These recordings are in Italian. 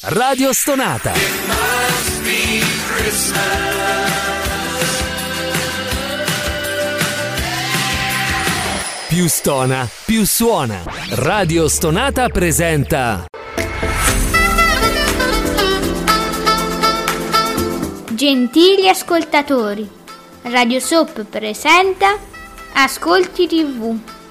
Radio Stonata. Più stona, più suona. Radio Stonata presenta Gentili ascoltatori, Radio Soap presenta Ascolti TV.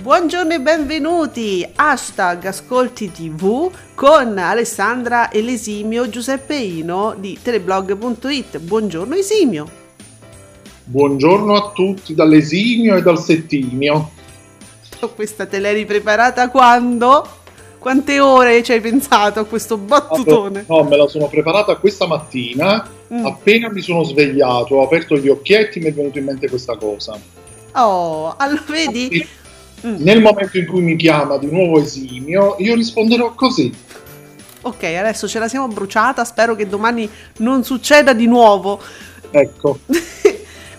Buongiorno e benvenuti, hashtag Ascolti TV con Alessandra e l'esimio Giuseppeino di teleblog.it. Buongiorno esimio. Buongiorno a tutti dall'esimio e dal settimio. Questa te l'hai ripreparata quando? Quante ore ci hai pensato a questo battutone? No, me la sono preparata questa mattina, appena mi sono svegliato, ho aperto gli occhietti e mi è venuto in mente questa cosa. Oh, allora vedi? Nel momento in cui mi chiama di nuovo esimio, io risponderò così. Ok, adesso ce la siamo bruciata, spero che domani non succeda di nuovo. Ecco.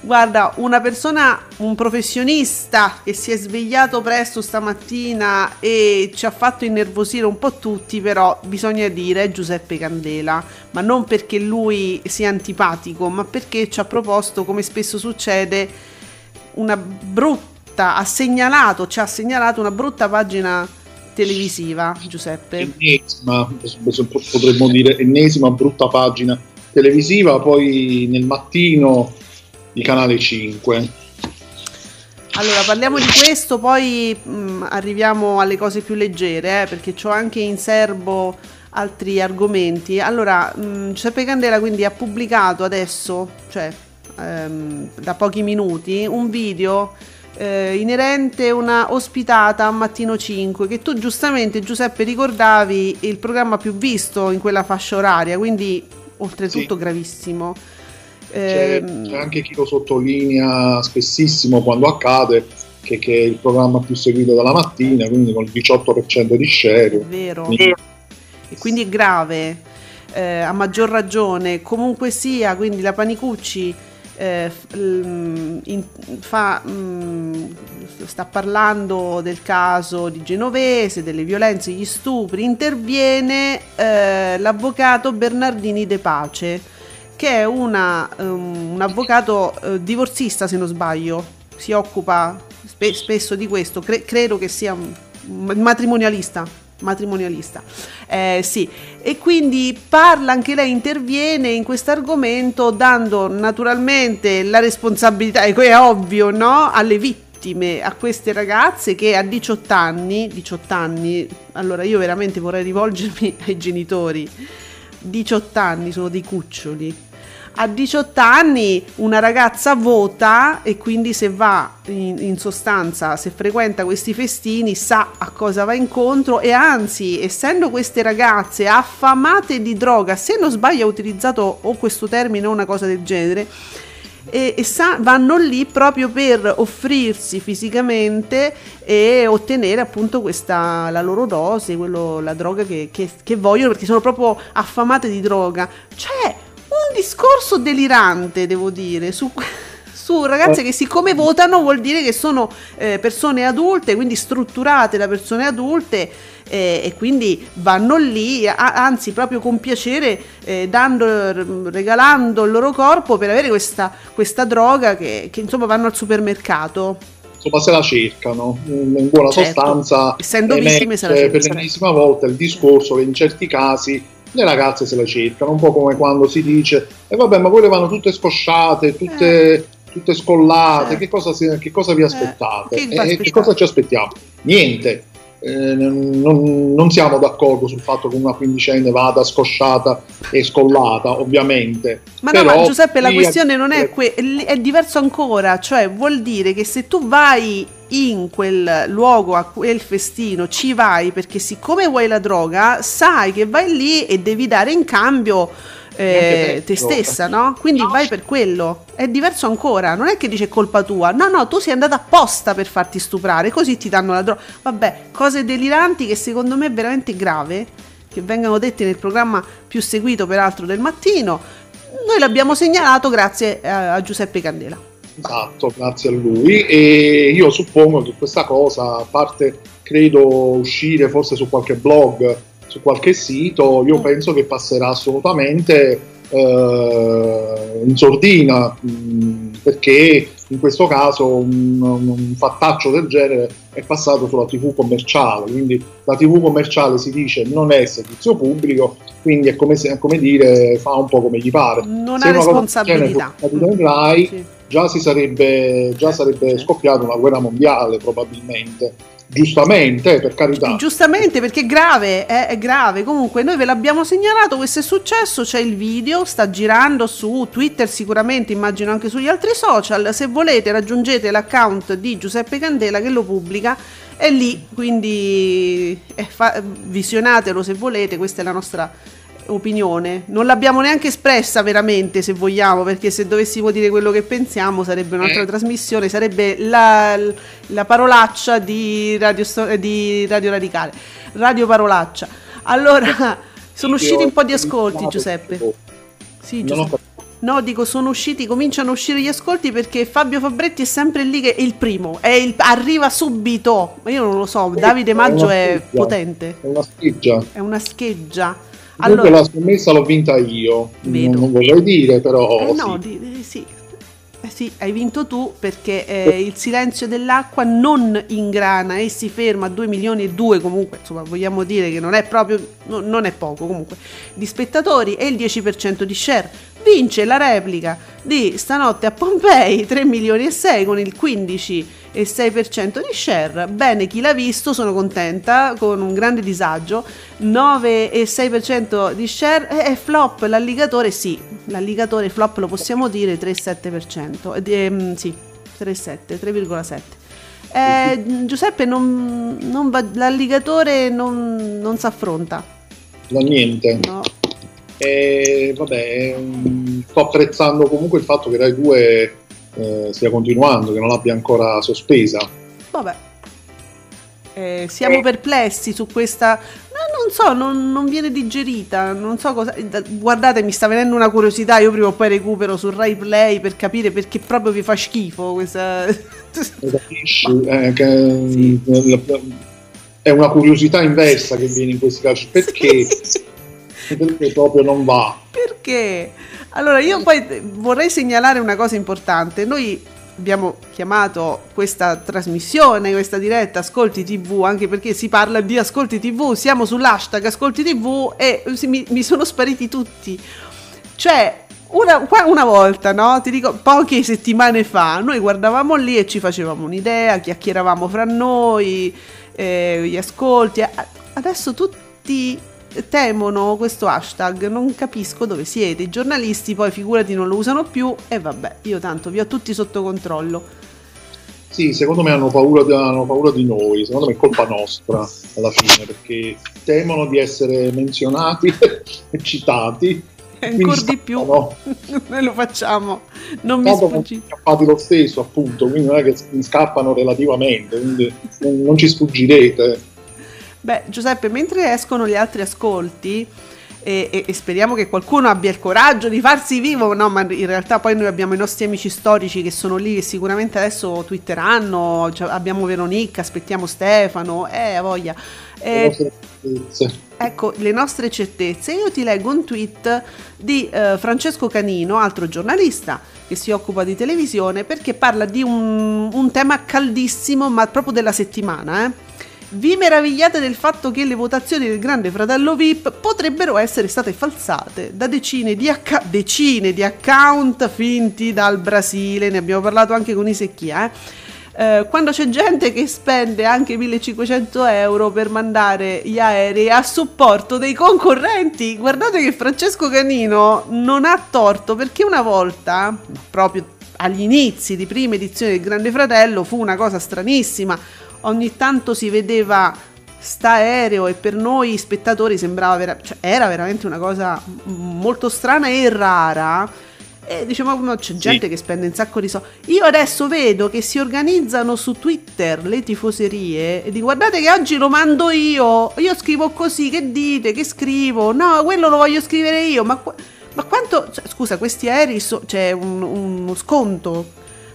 Guarda, una persona, un professionista che si è svegliato presto stamattina e ci ha fatto innervosire un po' tutti, però bisogna dire Giuseppe Candela, ma non perché lui sia antipatico, ma perché ci ha proposto, come spesso succede, una brutta... ci ha segnalato una brutta pagina televisiva, Giuseppe. Ennesima, potremmo dire ennesima brutta pagina televisiva, poi nel mattino di Canale 5. Allora, parliamo di questo, poi arriviamo alle cose più leggere, perché c'ho anche in serbo altri argomenti. Allora, Giuseppe Candela quindi ha pubblicato adesso, cioè da pochi minuti, un video inerente una ospitata a Mattino 5, che tu giustamente, Giuseppe, ricordavi il programma più visto in quella fascia oraria, quindi oltretutto sì, gravissimo. C'è anche chi lo sottolinea spessissimo quando accade, che è il programma più seguito dalla mattina, quindi con il 18% di share. È vero, quindi... e quindi è grave, a maggior ragione. Comunque sia, quindi la Panicucci sta parlando del caso di Genovese, delle violenze, gli stupri. Interviene l'avvocato Bernardini De Pace, che è un avvocato divorzista, se non sbaglio, si occupa spesso di questo, credo che sia un matrimonialista. Sì, e quindi parla anche lei, interviene in questo argomento dando naturalmente la responsabilità, e è ovvio, no, alle vittime, a queste ragazze che a 18 anni, allora io veramente vorrei rivolgermi ai genitori, 18 anni sono dei cuccioli. A 18 anni una ragazza vota, e quindi se va in sostanza, se frequenta questi festini, sa a cosa va incontro, e anzi, essendo queste ragazze affamate di droga, se non sbaglio ha utilizzato o questo termine o una cosa del genere, vanno lì proprio per offrirsi fisicamente e ottenere appunto questa, la loro dose, la droga che vogliono, perché sono proprio affamate di droga. Cioè, un discorso delirante, devo dire, su ragazze che, siccome votano, vuol dire che sono persone adulte, quindi strutturate da persone adulte, e quindi vanno lì, anzi proprio con piacere, regalando il loro corpo per avere questa droga che insomma vanno al supermercato. Insomma, se la cercano, in buona sostanza, essendo vittime, per l'ennesima volta il discorso che in certi casi le ragazze se la cercano, un po' come quando si dice vabbè, ma quelle vanno tutte scosciate, tutte scollate, che cosa vi aspettate? Che cosa ci aspettiamo? Niente, non siamo d'accordo sul fatto che una quindicenne vada scosciata e scollata, ovviamente. Però, Giuseppe, la questione non è è diverso ancora, cioè vuol dire che se tu vai in quel luogo, a quel festino, ci vai perché siccome vuoi la droga, sai che vai lì e devi dare in cambio te stessa, no? Quindi vai per quello. è diverso ancora, non è che dice colpa tua, no no, tu sei andata apposta per farti stuprare, così ti danno la droga. Vabbè, cose deliranti che secondo me è veramente grave che vengano dette nel programma più seguito peraltro del mattino. Noi l'abbiamo segnalato grazie a Giuseppe Candela. Esatto, grazie a lui, e io suppongo che questa cosa, a parte credo uscire forse su qualche blog, su qualche sito, io penso che passerà assolutamente in sordina, perché in questo caso un fattaccio del genere è passato sulla TV commerciale, quindi la TV commerciale si dice non è servizio pubblico, quindi è come, se, come dire, fa un po' come gli pare, non se ha responsabilità. Già sarebbe scoppiata una guerra mondiale probabilmente, giustamente, per carità. Giustamente, perché è grave. Comunque noi ve l'abbiamo segnalato, questo è successo, c'è il video, sta girando su Twitter sicuramente, immagino anche sugli altri social. Se volete raggiungete l'account di Giuseppe Candela che lo pubblica, è lì, quindi visionatelo se volete, questa è la nostra opinione, non l'abbiamo neanche espressa veramente, se vogliamo, perché se dovessimo dire quello che pensiamo sarebbe un'altra trasmissione, sarebbe la parolaccia di Radio Radicale, Radio Parolaccia. Allora, sono usciti un po' di ascolti, Giuseppe. Sì, Giuseppe. No, dico, cominciano a uscire gli ascolti perché Fabio Fabretti è sempre lì che è il primo, arriva subito, ma io non lo so, Davide Maggio è potente. È una scheggia. Allora, dunque la scommessa l'ho vinta io, non vorrei dire, però no, sì. Sì, hai vinto tu, perché Il silenzio dell'acqua non ingrana e si ferma a 2,2 milioni, comunque insomma vogliamo dire che non è proprio, no, non è poco comunque, di spettatori e il 10% di share. Vince la replica di Stanotte a Pompei, 3,6 milioni con il 15,6% di share. Bene, Chi l'ha visto, sono contenta, con un grande disagio, 9,6% di share. E flop l'alligatore, sì, l'alligatore flop lo possiamo dire, 3,7%, sì, 3,7%. Giuseppe, non va, l'alligatore non si affronta da niente, no. Vabbè, sto apprezzando comunque il fatto che Rai 2 stia continuando, che non l'abbia ancora sospesa. Vabbè, siamo perplessi su questa, non so, non viene digerita, non so cosa. Guardate, mi sta venendo una curiosità, io prima o poi recupero su Rai Play per capire perché proprio vi fa schifo questa sì. È una curiosità inversa che viene in questi casi, perché perché proprio non va. Perché? Allora, io poi vorrei segnalare una cosa importante. Noi abbiamo chiamato questa trasmissione, questa diretta, Ascolti TV, anche perché si parla di Ascolti TV, siamo sull'hashtag Ascolti TV e mi sono spariti tutti. Cioè, una volta, no? Ti dico, poche settimane fa, noi guardavamo lì e ci facevamo un'idea, chiacchieravamo fra noi, gli ascolti. Adesso tutti temono questo hashtag, non capisco dove siete. I giornalisti poi, figurati, non lo usano più e vabbè, io tanto vi ho tutti sotto controllo. Sì, secondo me hanno paura di noi, secondo me è colpa nostra alla fine, perché temono di essere menzionati e citati. Ancora di più, no? Noi lo facciamo, non mi sfuggite. Sono scappati lo stesso, appunto, quindi non è che mi scappano relativamente, quindi non ci sfuggirete. Beh, Giuseppe, mentre escono gli altri ascolti, e speriamo che qualcuno abbia il coraggio di farsi vivo, no, ma in realtà poi noi abbiamo i nostri amici storici che sono lì, che sicuramente adesso twitteranno, cioè abbiamo Veronica, aspettiamo Stefano, ha voglia. Ecco, le nostre certezze. Io ti leggo un tweet di Francesco Canino, altro giornalista che si occupa di televisione, perché parla di un tema caldissimo, ma proprio della settimana, Vi meravigliate del fatto che le votazioni del Grande Fratello VIP potrebbero essere state falsate da decine di account finti dal Brasile, ne abbiamo parlato anche con Isecchia, quando c'è gente che spende anche 1.500 euro per mandare gli aerei a supporto dei concorrenti. Guardate che Francesco Canino non ha torto, perché una volta, proprio agli inizi di prima edizione del Grande Fratello, fu una cosa stranissima. Ogni tanto si vedeva sta aereo e per noi spettatori sembrava cioè, era veramente una cosa molto strana e rara, E diciamo, no, c'è gente che spende un sacco di soldi. Io adesso vedo che si organizzano su Twitter le tifoserie e dico: guardate che oggi lo mando io scrivo così, che dite, che scrivo? No, quello lo voglio scrivere io. Ma quanto, cioè, scusa, questi aerei c'è uno sconto,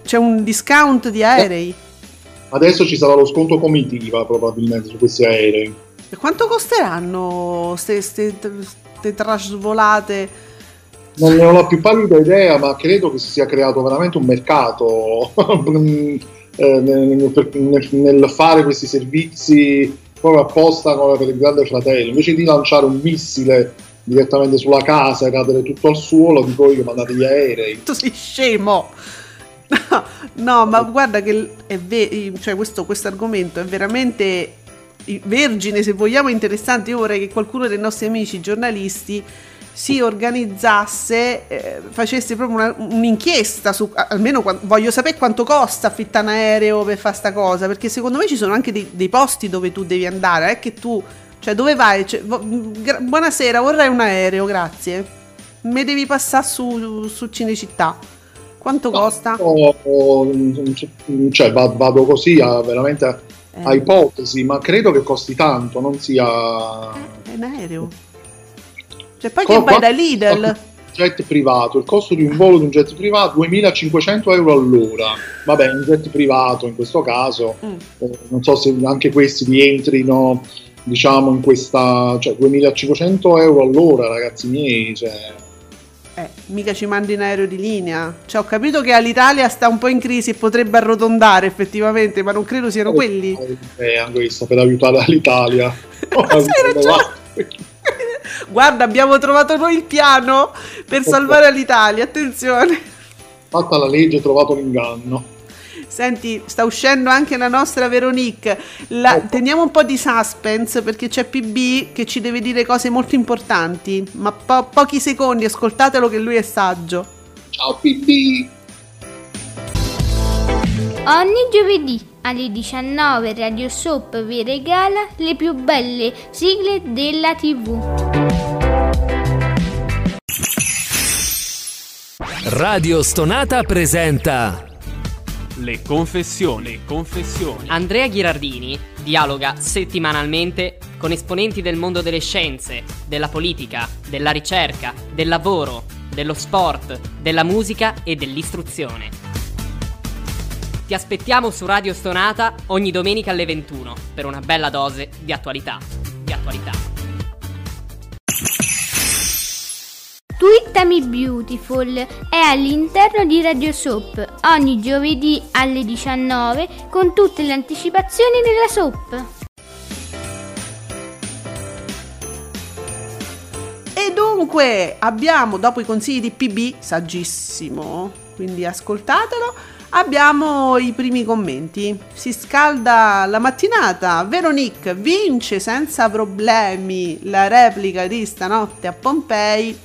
c'è un discount di aerei. Adesso ci sarà lo sconto Comitiva probabilmente su questi aerei. E quanto costeranno ste trasvolate? Non ne ho la più pallida idea, ma credo che si sia creato veramente un mercato nel fare questi servizi proprio apposta per il Grande Fratello. Invece di lanciare un missile direttamente sulla casa e cadere tutto al suolo, dico io: mandate gli aerei. Tu sei scemo! No, ma guarda che cioè questo argomento è veramente vergine, se vogliamo, interessante. Io vorrei che qualcuno dei nostri amici giornalisti si organizzasse, facesse proprio un'inchiesta su, almeno voglio sapere quanto costa affittare un aereo per fare sta cosa, perché secondo me ci sono anche dei posti dove tu devi andare, che tu, cioè, dove vai? Cioè, buonasera, vorrei un aereo, grazie, me devi passare su Cinecittà, quanto costa? Cioè, vado così veramente a ipotesi, ma credo che costi tanto, non sia un aereo. Cioè, poi che vai da Lidl? Jet privato, il costo di un volo di un jet privato 2.500 euro all'ora. Vabbè, un jet privato in questo caso, non so se anche questi rientrino, diciamo, in questa, cioè 2.500 euro all'ora, ragazzi miei, cioè. Mica ci mandi un aereo di linea. Cioè, ho capito che Alitalia sta un po' in crisi e potrebbe arrotondare effettivamente, ma non credo siano quelli. Anche questo per aiutare Alitalia. Hai ragione. Guarda, abbiamo trovato noi il piano per salvare l'Italia, attenzione. Fatta la legge, trovato l'inganno. Senti, sta uscendo anche la nostra Veronica. Teniamo un po' di suspense perché c'è PB che ci deve dire cose molto importanti, ma pochi secondi, ascoltatelo che lui è saggio. Ciao PB! Ogni giovedì alle 19 Radio Soap vi regala le più belle sigle della TV. Radio Stonata presenta Le confessioni. Andrea Ghirardini dialoga settimanalmente con esponenti del mondo delle scienze, della politica, della ricerca, del lavoro, dello sport, della musica e dell'istruzione. Ti aspettiamo su Radio Stonata ogni domenica alle 21 per una bella dose di attualità. Twittami Beautiful è all'interno di Radio Soap ogni giovedì alle 19 con tutte le anticipazioni della Soap. E dunque abbiamo, dopo i consigli di PB, saggissimo, quindi ascoltatelo, abbiamo i primi commenti. Si scalda la mattinata. Veronique vince senza problemi la replica di Stanotte a Pompei.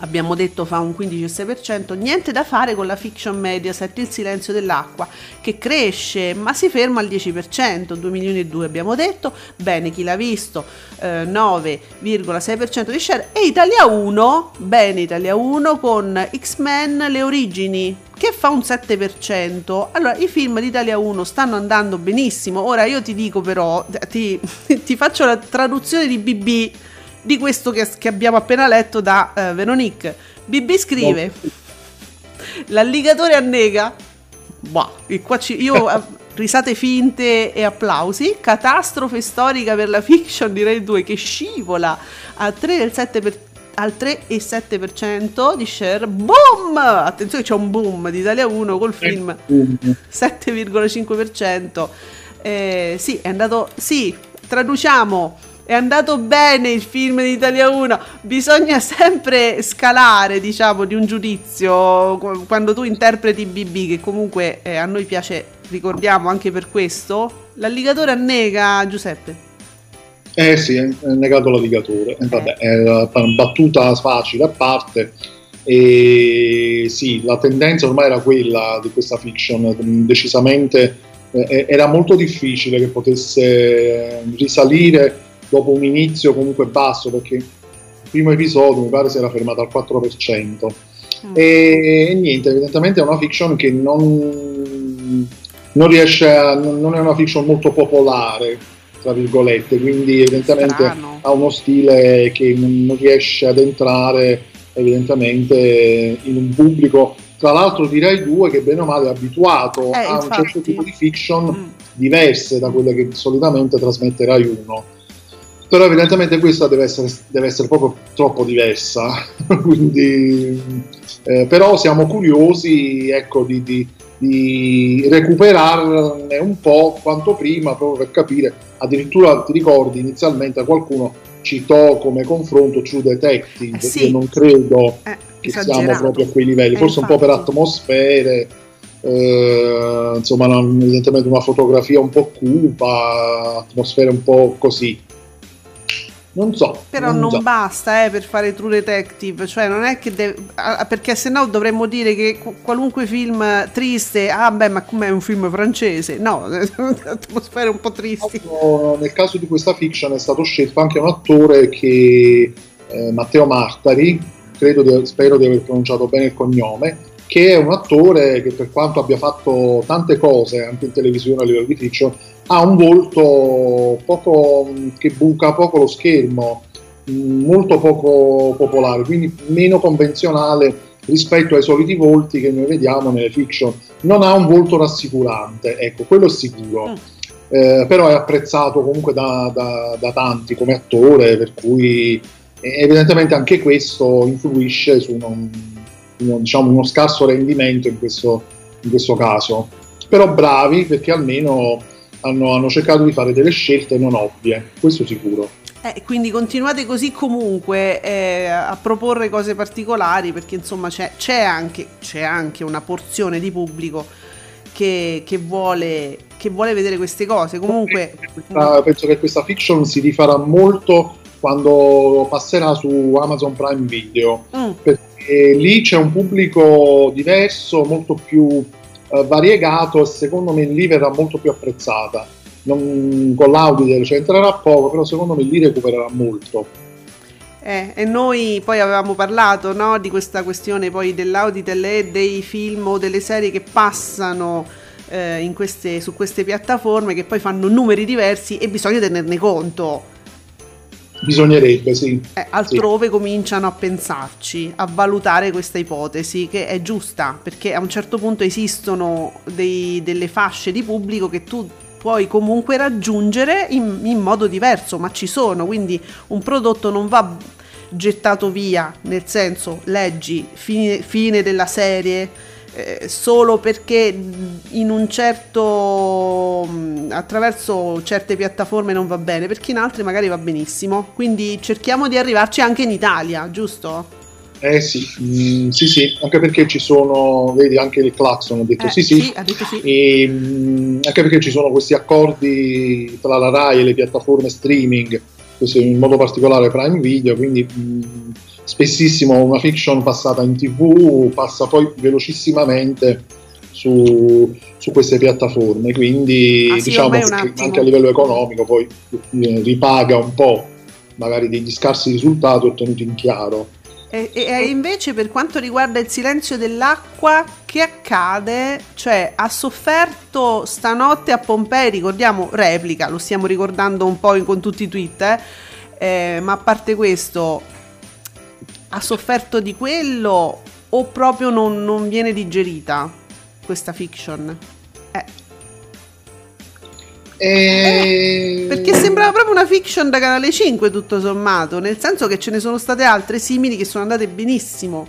Abbiamo detto fa un 15,6%. Niente da fare con la fiction Mediaset Il silenzio dell'acqua, che cresce ma si ferma al 10%, 2.200.000 abbiamo detto. Bene, Chi l'ha visto 9,6% di share. E Italia 1, bene Italia 1 con X-Men Le origini, che fa un 7%. Allora, i film di Italia 1 stanno andando benissimo. Ora io ti dico però, ti faccio la traduzione di BB di questo che abbiamo appena letto da Veronique. BB scrive: l'alligatore annega. Bah, e qua risate finte e applausi. Catastrofe storica per la fiction di Rai 2, che scivola al 3,7% di share. Boom! Attenzione, c'è un boom di Italia 1 col film 7,5%. Sì, è andato. Sì, traduciamo. È andato bene il film di Italia 1. Bisogna sempre scalare, diciamo, di un giudizio quando tu interpreti BB, che comunque a noi piace, ricordiamo anche per questo. L'alligatore annega, Giuseppe. Eh sì, è negato l'alligatore. Vabbè, è battuta facile a parte. E sì, la tendenza ormai era quella di questa fiction, decisamente era molto difficile che potesse risalire dopo un inizio comunque basso, perché il primo episodio mi pare si era fermato al 4%, E niente, evidentemente è una fiction che non riesce a, non è una fiction molto popolare, tra virgolette, quindi evidentemente strano, ha uno stile che non riesce ad entrare evidentemente in un pubblico, tra l'altro direi due che bene o male è abituato a un certo tipo di fiction diverse da quelle che solitamente trasmetterà uno, però evidentemente questa deve essere proprio troppo diversa quindi però siamo curiosi, ecco, di recuperarne un po' quanto prima, proprio per capire. Addirittura ti ricordi, inizialmente qualcuno citò come confronto True Detective, sì, non credo che siamo proprio a quei livelli, forse infatti, un po' per atmosfere, insomma, evidentemente una fotografia un po' cupa, atmosfere un po' così. Non so, però non basta per fare True Detective, cioè non è che perché sennò dovremmo dire che qualunque film triste, ma com'è un film francese? No, atmosfere un po' tristi. Nel caso di questa fiction è stato scelto anche un attore che Matteo Martari, spero di aver pronunciato bene il cognome, che è un attore che, per quanto abbia fatto tante cose anche in televisione a livello di fiction, ha un volto poco, che buca poco lo schermo, molto poco popolare, quindi meno convenzionale rispetto ai soliti volti che noi vediamo nelle fiction. Non ha un volto rassicurante, ecco, quello è sicuro, però è apprezzato comunque da tanti come attore, per cui evidentemente anche questo influisce su uno scarso rendimento in questo caso. Però bravi, perché almeno hanno cercato di fare delle scelte non ovvie, questo sicuro. Quindi continuate così comunque a proporre cose particolari, perché insomma c'è anche una porzione di pubblico che vuole vedere queste cose. Comunque penso che questa fiction si rifarà molto quando passerà su Amazon Prime Video, perché lì c'è un pubblico diverso, molto più variegato, e secondo me lì verrà molto più apprezzata. Con l'audio c'entrerà poco, però secondo me lì recupererà molto. E noi poi avevamo parlato, no, di questa questione poi dell'Auditel e dei film o delle serie che passano su queste piattaforme, che poi fanno numeri diversi e bisogna tenerne conto. Bisognerebbe, sì. Altrove sì, cominciano a pensarci, a valutare questa ipotesi, che è giusta, perché a un certo punto esistono delle fasce di pubblico che tu puoi comunque raggiungere in modo diverso, ma ci sono, quindi un prodotto non va gettato via, nel senso, leggi fine della serie solo perché attraverso certe piattaforme non va bene, perché in altre magari va benissimo, quindi cerchiamo di arrivarci anche in Italia, giusto? Sì, anche perché ci sono, vedi, anche il Claxon ha detto sì, ha detto sì. E, anche perché ci sono questi accordi tra la RAI e le piattaforme streaming, in modo particolare Prime Video, quindi spessissimo una fiction passata in TV passa poi velocissimamente su queste piattaforme, quindi diciamo anche a livello economico poi ripaga un po' magari degli scarsi risultati ottenuti in chiaro. E invece per quanto riguarda Il silenzio dell'acqua, che accade? Cioè, ha sofferto Stanotte a Pompei, ricordiamo, replica, lo stiamo ricordando un po' con tutti i tweet, ma a parte questo, ha sofferto di quello o proprio non viene digerita questa fiction? Perché sembrava proprio una fiction da Canale 5, tutto sommato, nel senso che ce ne sono state altre simili che sono andate benissimo.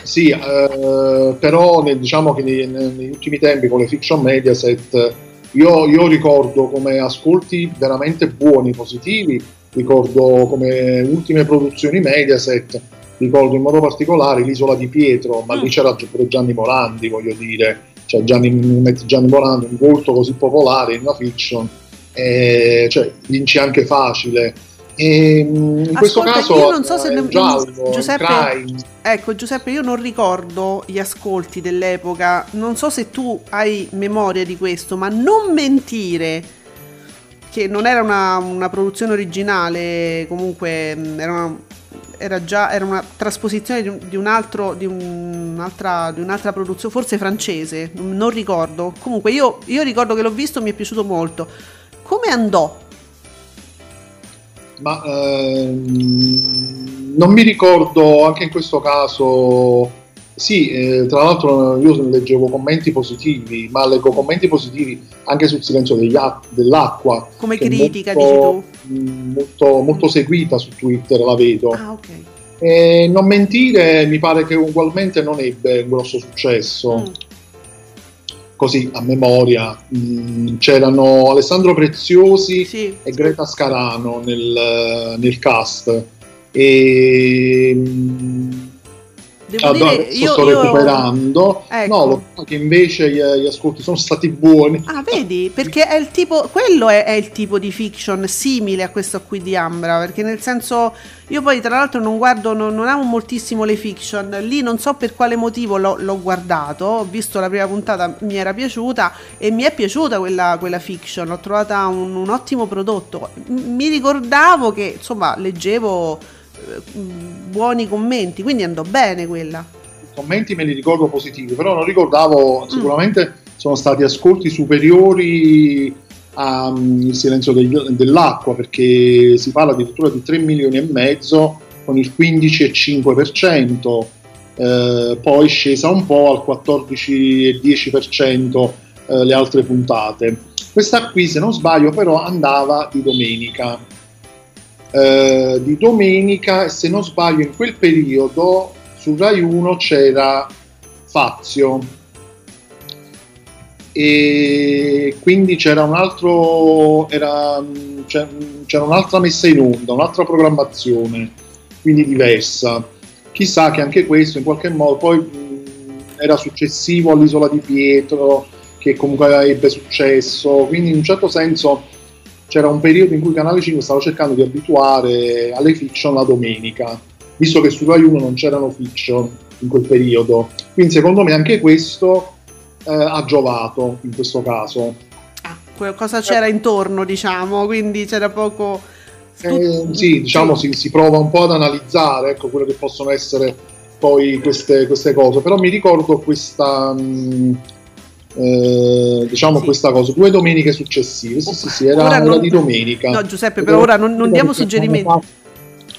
Sì, però diciamo che negli ultimi tempi con le fiction Mediaset io ricordo come ascolti veramente buoni, positivi. Ricordo come ultime produzioni Mediaset, ricordo in modo particolare L'Isola di Pietro, ma lì c'era pure Gianni Morandi, voglio dire, cioè Gianni Morandi, un volto così popolare in una fiction, cioè vinci anche facile. E in questo caso io non so se giallo, Giuseppe, ecco Giuseppe, io non ricordo gli ascolti dell'epoca, non so se tu hai memoria di questo, ma Non mentire, che non era una produzione originale, comunque era era una trasposizione di un'altra produzione, forse francese, non ricordo. Comunque io ricordo che l'ho visto, mi è piaciuto molto. Come andò? Ma non mi ricordo, anche in questo caso. Sì, tra l'altro io leggevo commenti positivi, ma leggo commenti positivi anche sul silenzio dell'acqua. Come critica, molto, dici tu? Molto seguita su Twitter, la vedo. Ah, ok. E non mentire, mi pare che ugualmente non ebbe un grosso successo. Così, a memoria, c'erano Alessandro Preziosi e Greta Scarano nel cast. E... Devo dire, sto recuperando, ecco. No, lo so che invece gli ascolti sono stati buoni. Ah, vedi, perché è il tipo, quello è il tipo di fiction simile a questo qui di Ambra, perché nel senso, io poi tra l'altro non guardo, non amo moltissimo le fiction, lì non so per quale motivo l'ho guardato, ho visto la prima puntata, mi era piaciuta e mi è piaciuta quella fiction, l'ho trovata un ottimo prodotto, mi ricordavo che insomma leggevo buoni commenti, quindi andò bene quella. I commenti me li ricordo positivi, però non ricordavo, sicuramente sono stati ascolti superiori a Il silenzio dell'acqua, perché si parla addirittura di 3,5 milioni con il 15,5%, poi scesa un po' al 14,10% le altre puntate. Questa qui, se non sbaglio, però andava di domenica. Se non sbaglio, in quel periodo su Rai 1 c'era Fazio e quindi c'era un'altra messa in onda, un'altra programmazione, quindi diversa. Chissà che anche questo in qualche modo poi era successivo all'Isola di Pietro, che comunque ebbe successo, quindi in un certo senso c'era un periodo in cui Canale 5 stava cercando di abituare alle fiction la domenica, visto che su Rai 1 non c'erano fiction in quel periodo, quindi secondo me anche questo ha giovato in questo caso. Ah, qualcosa c'era intorno, diciamo, quindi c'era poco... sì, diciamo si prova un po' ad analizzare, ecco, quello che possono essere poi queste cose, però mi ricordo questa... questa cosa, due domeniche successive. Sì, era di domenica. No, Giuseppe, per ora non diamo suggerimenti.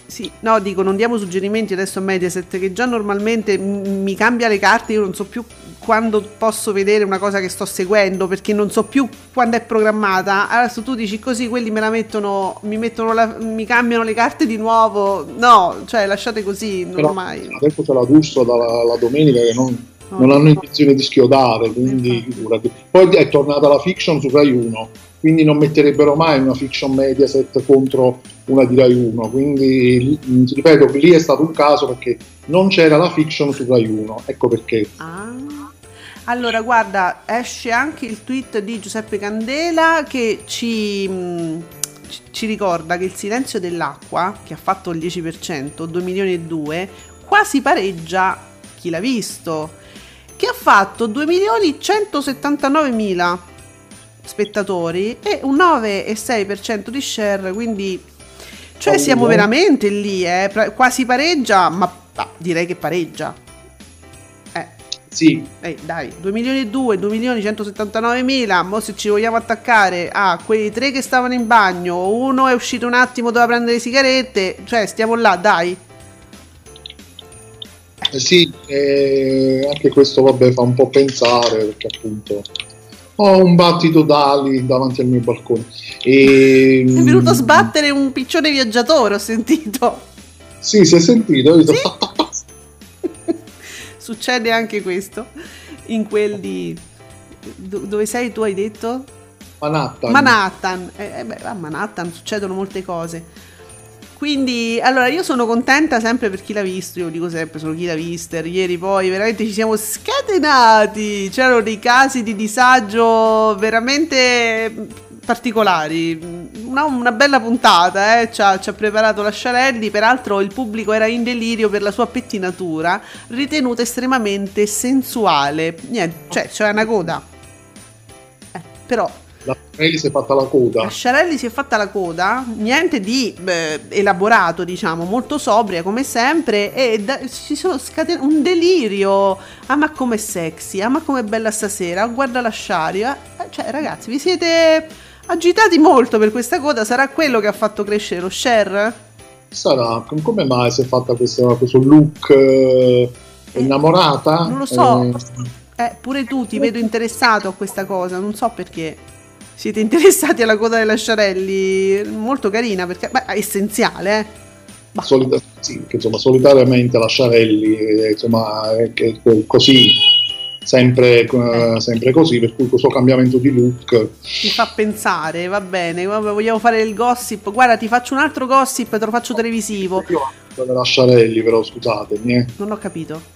Sì, no, dico, non diamo suggerimenti adesso a Mediaset, che già normalmente mi cambia le carte, io non so più quando posso vedere una cosa che sto seguendo, perché non so più quando è programmata. Adesso tu dici così, quelli me la mettono, mi cambiano le carte di nuovo. No, cioè lasciate così, non però, ormai. Adesso c'è la D'Urso dalla domenica che non hanno intenzione di schiodare, quindi figurati. Poi è tornata la fiction su Rai 1, quindi non metterebbero mai una fiction Mediaset contro una di Rai 1, quindi ripeto, lì è stato un caso perché non c'era la fiction su Rai 1, ecco perché. Allora guarda, esce anche il tweet di Giuseppe Candela che ci ricorda che Il silenzio dell'acqua, che ha fatto il 10%, 2,2 milioni, quasi pareggia Chi l'ha visto, che ha fatto 2.179.000 spettatori e un 9,6% di share, quindi cioè siamo veramente lì, quasi pareggia, ma direi che pareggia. Sì. Dai, 2.200.000, 2.179.000, mo se ci vogliamo attaccare a quei tre che stavano in bagno, uno è uscito un attimo, doveva prendere le sigarette, cioè stiamo là, dai. Sì, anche questo vabbè fa un po' pensare, perché appunto ho un battito d'ali davanti al mio balcone e... è venuto a sbattere un piccione viaggiatore, ho sentito. Sì, si è sentito, sì? Succede anche questo in quel di dove sei tu, hai detto? Manhattan. A Manhattan succedono molte cose. Quindi, allora, io sono contenta sempre per Chi l'ha visto, io dico sempre, sono Chi l'ha visto, ieri poi veramente ci siamo scatenati, c'erano dei casi di disagio veramente particolari, una bella puntata, ci ha preparato la Sciarelli, peraltro il pubblico era in delirio per la sua pettinatura, ritenuta estremamente sensuale, niente, cioè una coda, però... La Sciarelli si è fatta la coda. La Sciarelli si è fatta la coda, niente di elaborato, diciamo, molto sobria come sempre, e si sono scatenati un delirio. Ah, ma come sexy, ah, ma come bella stasera, guarda la Sciari, cioè ragazzi, vi siete agitati molto per questa coda. Sarà quello che ha fatto crescere lo share? Sarà, come mai si è fatta questo look innamorata? Non lo so. Pure tu ti vedo interessato a questa cosa, non so perché siete interessati alla coda della Sciarelli, molto carina, perché beh, è essenziale, eh. Sì, che, insomma, solitariamente la Sciarelli, insomma, è così, sempre così, per cui questo cambiamento di look ti fa pensare. Va bene, vogliamo fare il gossip? Guarda, ti faccio un altro gossip, te lo faccio televisivo. Io la Sciarelli, però scusatemi, non ho capito.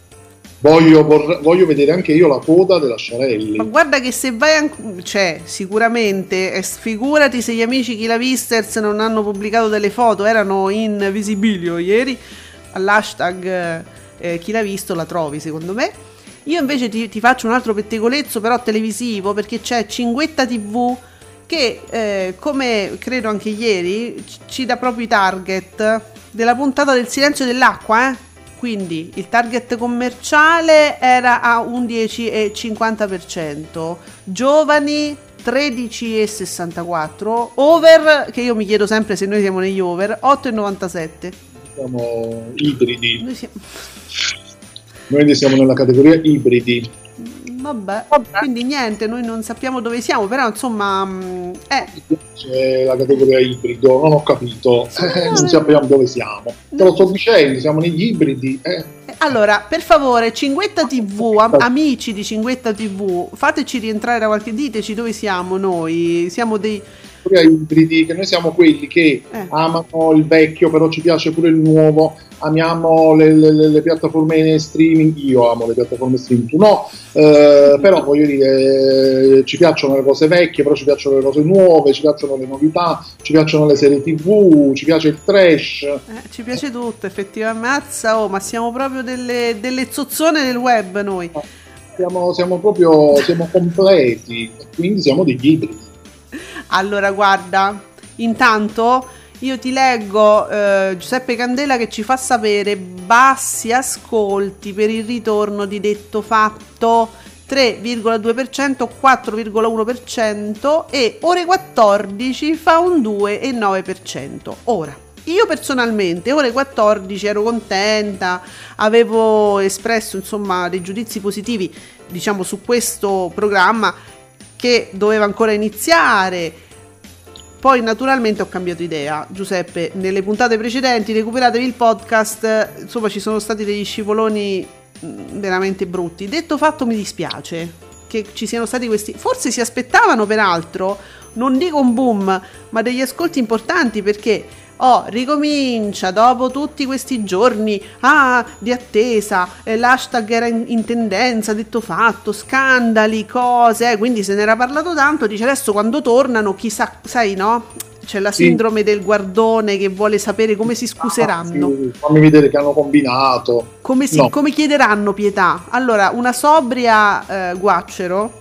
Voglio vedere anche io la coda della Sciarelli. Ma guarda che se vai cioè sicuramente, figurati se gli amici Chi l'ha visto non hanno pubblicato delle foto, erano in visibilio ieri all'hashtag Chi l'ha visto, la trovi secondo me. Io invece ti faccio un altro pettegolezzo però televisivo, perché c'è Cinguetta TV che come credo anche ieri ci dà proprio i target della puntata del Silenzio dell'acqua, eh? Quindi il target commerciale era a un 10,50%, giovani 13,64%, over, che io mi chiedo sempre se noi siamo negli over, 8,97%. Siamo ibridi. Noi siamo nella categoria ibridi. Vabbè, quindi niente, noi non sappiamo dove siamo, però insomma c'è la categoria ibrido, non ho capito, non sappiamo dove siamo, te lo sto dicendo, siamo negli ibridi, Allora, per favore, Cinguetta TV, amici di Cinguetta TV, fateci rientrare da qualche, diteci dove siamo noi, siamo dei ibridi, che noi siamo quelli che amano il vecchio però ci piace pure il nuovo, amiamo le piattaforme streaming, io amo le piattaforme streaming, tu no, però voglio dire, ci piacciono le cose vecchie però ci piacciono le cose nuove, ci piacciono le novità, ci piacciono le serie TV, ci piace il trash, ci piace tutto effettivamente. Mazza, ma siamo proprio delle zozzone del web noi, siamo completi, quindi siamo degli ibridi. Allora guarda, intanto io ti leggo Giuseppe Candela che ci fa sapere bassi ascolti per il ritorno di Detto fatto, 3,2%, 4,1%, e ore 14 fa un 2,9%. Ora, io personalmente ore 14 ero contenta, avevo espresso insomma dei giudizi positivi, diciamo, su questo programma che doveva ancora iniziare. Poi naturalmente ho cambiato idea, Giuseppe, nelle puntate precedenti, recuperatevi il podcast, insomma ci sono stati degli scivoloni veramente brutti. Detto fatto, mi dispiace che ci siano stati questi, forse si aspettavano peraltro, non dico un boom, ma degli ascolti importanti, perché ricomincia dopo tutti questi giorni di attesa, l'hashtag era in tendenza, Detto fatto, scandali, cose, quindi se n'era parlato tanto, dice adesso quando tornano chissà, sai, no? C'è la sindrome del guardone che vuole sapere come si scuseranno. Fammi vedere che hanno combinato. Come chiederanno pietà. Allora, una sobria Guaccero,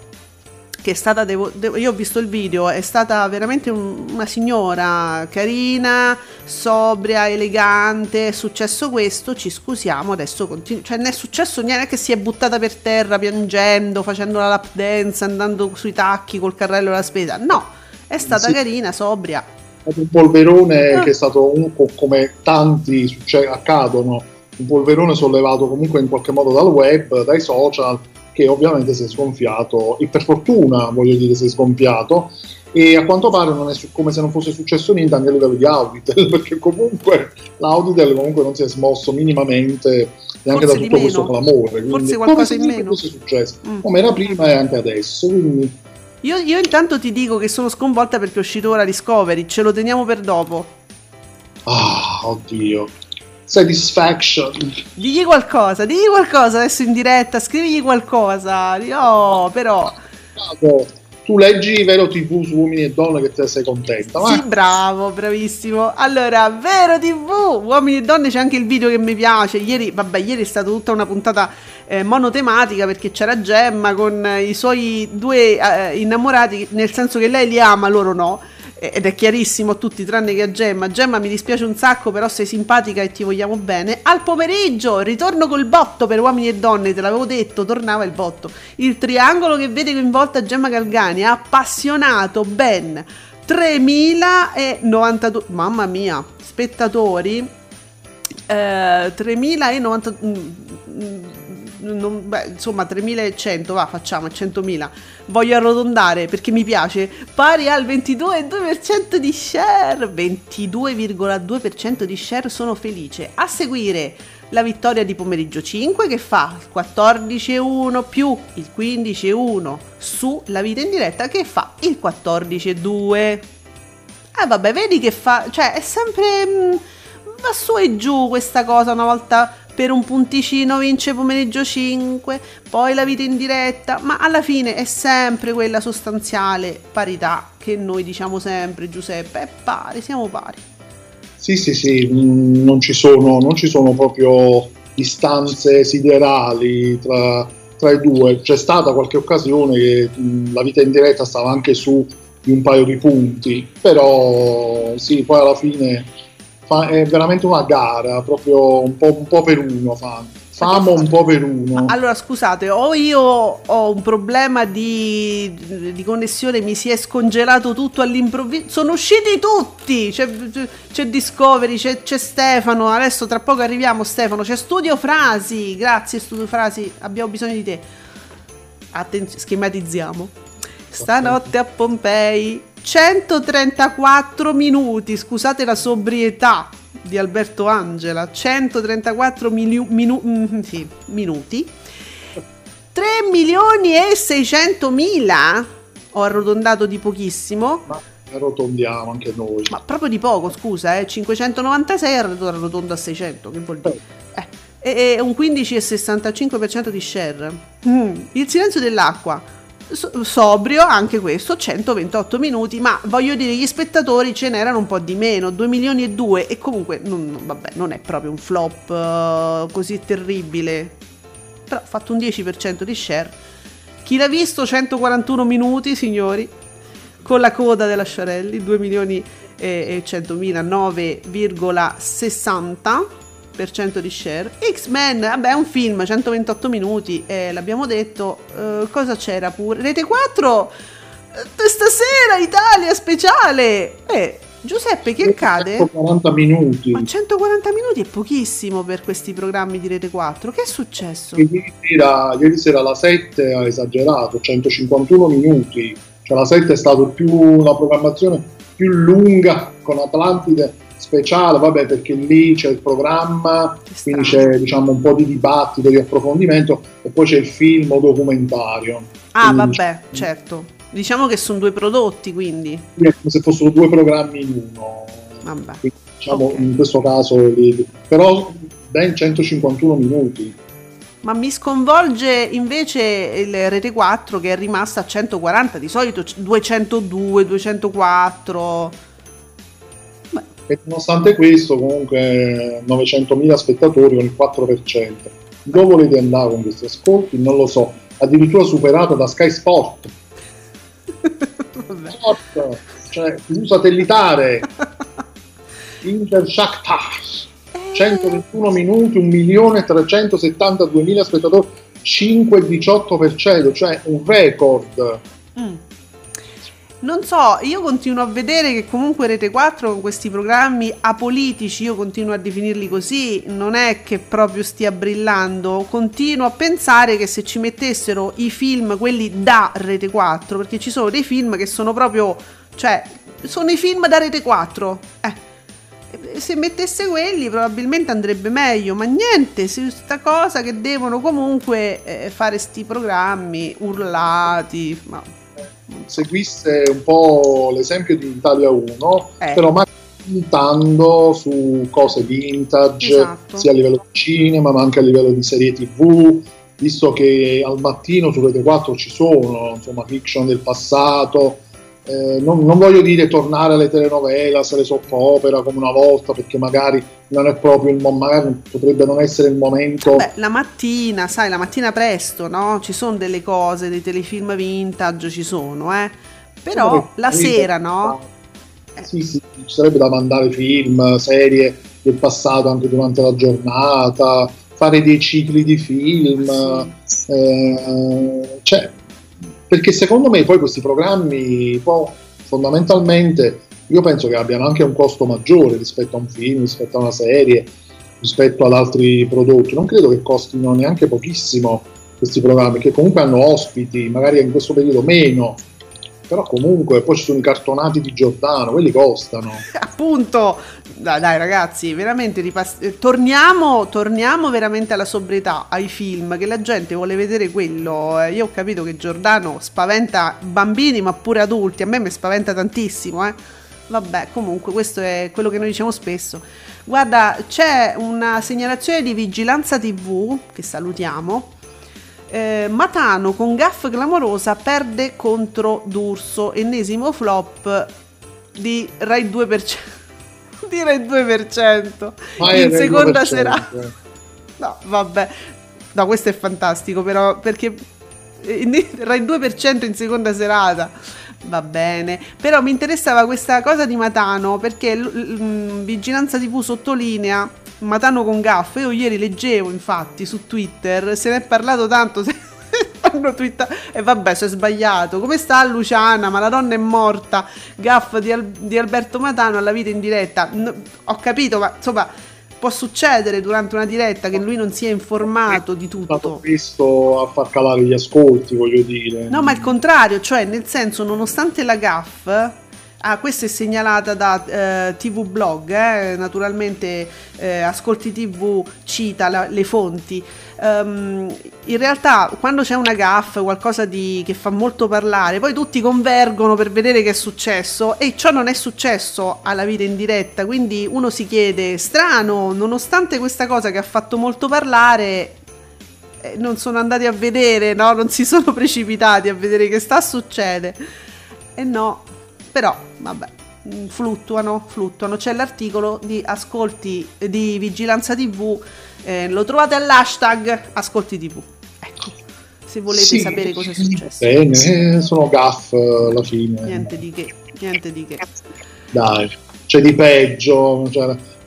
che è stata, io ho visto il video, è stata veramente una signora carina, sobria, elegante, è successo questo, ci scusiamo, adesso cioè non è successo niente, che si è buttata per terra piangendo, facendo la lap dance, andando sui tacchi col carrello della spesa, no, è stata carina, sobria. È un polverone che è stato un po' come tanti accadono, un polverone sollevato comunque in qualche modo dal web, dai social, che ovviamente si è sgonfiato, e per fortuna voglio dire si è sgonfiato, e a quanto pare non è come se non fosse successo niente anche a livello di Auditel, perché comunque l'Auditel comunque non si è smosso minimamente, e anche da tutto questo clamore, forse qualcosa in meno è successo, come era prima e anche adesso, quindi io intanto ti dico che sono sconvolta perché è uscito ora Discovery, ce lo teniamo per dopo. Oddio, Satisfaction. Digli qualcosa adesso in diretta, scrivigli qualcosa. Però tu leggi Vero TV su Uomini e donne che te sei contenta. Sì, bravo, bravissimo. Allora, Vero TV, Uomini e donne, c'è anche il video che mi piace. Ieri è stata tutta una puntata monotematica, perché c'era Gemma con i suoi due innamorati, nel senso che lei li ama, loro no, ed è chiarissimo a tutti tranne che a Gemma. Gemma, mi dispiace un sacco, però sei simpatica e ti vogliamo bene. Al pomeriggio ritorno col botto per Uomini e Donne, te l'avevo detto, tornava il botto, il triangolo che vede coinvolta Gemma Galgani ha appassionato ben 3.092, mamma mia, spettatori, 3.100, va, facciamo 100.000, voglio arrotondare perché mi piace, pari al 22,2% di share, 22,2% di share, sono felice. A seguire la vittoria di Pomeriggio 5 che fa il 14,1 più il 15,1 su La Vita in Diretta che fa il 14,2. Vabbè, vedi che fa, cioè è sempre va su e giù questa cosa, una volta per un punticino vince Pomeriggio 5, poi La Vita in Diretta, ma alla fine è sempre quella sostanziale parità che noi diciamo sempre, Giuseppe, è pari, siamo pari. Sì, sì, sì, non ci sono proprio distanze siderali tra i due. C'è stata qualche occasione che La Vita in Diretta stava anche su di un paio di punti, però sì, poi alla fine è veramente una gara, proprio un po' per uno, famo un po' per uno. Allora scusate, o io ho un problema di connessione, mi si è scongelato tutto all'improvviso, sono usciti tutti, c'è Discovery, c'è Stefano, adesso tra poco arriviamo, Stefano, c'è Studio Frasi, grazie Studio Frasi, abbiamo bisogno di te. Attenzione, schematizziamo. Stanotte a Pompei, 134 minuti, scusate la sobrietà di Alberto Angela, 134 minuti, 3.600.000, ho arrotondato di pochissimo, ma arrotondiamo anche noi, ma proprio di poco, scusa, 596 arrotondo a 600, che vuol dire? E un 15,65% di share. Il silenzio dell'acqua, sobrio anche questo, 128 minuti, ma voglio dire, gli spettatori ce n'erano un po' di meno, 2.200.000, e comunque vabbè, non è proprio un flop così terribile, però ha fatto un 10% di share. Chi l'ha visto, 141 minuti, signori, con la coda della Sciarelli, 2.100.000, 9,60% di share. X-Men, vabbè, è un film, 128 minuti, l'abbiamo detto, cosa c'era pure? Rete 4, stasera Italia speciale, Giuseppe, che accade? 140 minuti. Ma 140 minuti è pochissimo per questi programmi di Rete 4, che è successo? Ieri sera la 7 ha esagerato, 151 minuti, cioè la 7 è stata la programmazione più lunga, con Atlantide speciale, vabbè, perché lì c'è il programma, quindi c'è, diciamo, un po' di dibattito, di approfondimento, e poi c'è il film o documentario. Ah, quindi, vabbè, certo. Diciamo che sono due prodotti, quindi. È come se fossero due programmi in uno. Vabbè. Quindi, diciamo, okay, in questo caso, però ben 151 minuti. Ma mi sconvolge invece il Rete 4 che è rimasta a 140, di solito 202, 204... E nonostante questo, comunque 900.000 spettatori con il 4%. Dove volete andare con questi ascolti? Non lo so. Addirittura superato da Sky Sport. Sport, cioè TV satellitare. Intershaktar. 121 minuti, 1.372.000 spettatori, 5,18%, cioè un record. Non so, io continuo a vedere che comunque Rete 4 con questi programmi apolitici, io continuo a definirli così, non è che proprio stia brillando, continuo a pensare che se ci mettessero i film, quelli da Rete 4, perché ci sono dei film che sono proprio, cioè, sono i film da Rete 4, se mettesse quelli probabilmente andrebbe meglio, ma niente, questa cosa che devono comunque fare sti programmi urlati, ma... seguisse un po' l'esempio di Italia 1, però magari puntando su cose vintage, esatto, sia a livello di cinema ma anche a livello di serie TV, visto che al mattino su Rete 4 ci sono, insomma, fiction del passato, non voglio dire tornare alle telenovelas, alle soap opera come una volta, perché magari non è proprio il momento, potrebbe non essere il momento. Beh, la mattina, sai, la mattina presto, no? Ci sono delle cose, dei telefilm vintage ci sono, però no, la sera, no? Sì, ci sarebbe da mandare film, serie del passato anche durante la giornata, fare dei cicli di film, sì. Perché secondo me poi questi programmi fondamentalmente io penso che abbiano anche un costo maggiore rispetto a un film, rispetto a una serie, rispetto ad altri prodotti. Non credo che costino neanche pochissimo questi programmi, che comunque hanno ospiti, magari in questo periodo meno, però comunque poi ci sono i cartonati di Giordano, quelli costano. Appunto, dai ragazzi, veramente torniamo veramente alla sobrietà, ai film, che la gente vuole vedere quello. Io ho capito che Giordano spaventa bambini ma pure adulti, a me mi spaventa tantissimo, Vabbè, comunque questo è quello che noi diciamo spesso. Guarda, c'è una segnalazione di Vigilanza TV, che salutiamo. Matano con gaff clamorosa perde contro D'Urso, ennesimo flop di Rai 2%, direi 2% in seconda serata. No, vabbè, no, questo è fantastico, però, perché Rai 2% in seconda serata va bene, però mi interessava questa cosa di Matano, perché Vigilanza TV sottolinea Matano con gaff. Io ieri leggevo, infatti, su Twitter, se ne è parlato tanto, e vabbè, se è sbagliato, come sta Luciana, ma la donna è morta, gaff di Alberto Matano alla Vita in Diretta. Ho capito, ma insomma può succedere durante una diretta che lui non sia informato di tutto. È stato questo a far calare gli ascolti, voglio dire. No, ma il contrario, cioè, nel senso, nonostante la gaff... Ah, questa è segnalata da TV Blog, naturalmente Ascolti TV cita le fonti. In realtà quando c'è una gaffe, qualcosa che fa molto parlare, poi tutti convergono per vedere che è successo, e ciò non è successo alla Vita in Diretta, quindi uno si chiede, strano, nonostante questa cosa che ha fatto molto parlare, non sono andati a vedere, no? Non si sono precipitati a vedere che sta succede, e no. Però vabbè, fluttuano. C'è l'articolo di Ascolti di Vigilanza TV, lo trovate all'hashtag Ascolti TV. Ecco, se volete sapere cosa è successo. Bene, sono gaff alla fine. Niente di che. Dai, c'è di peggio,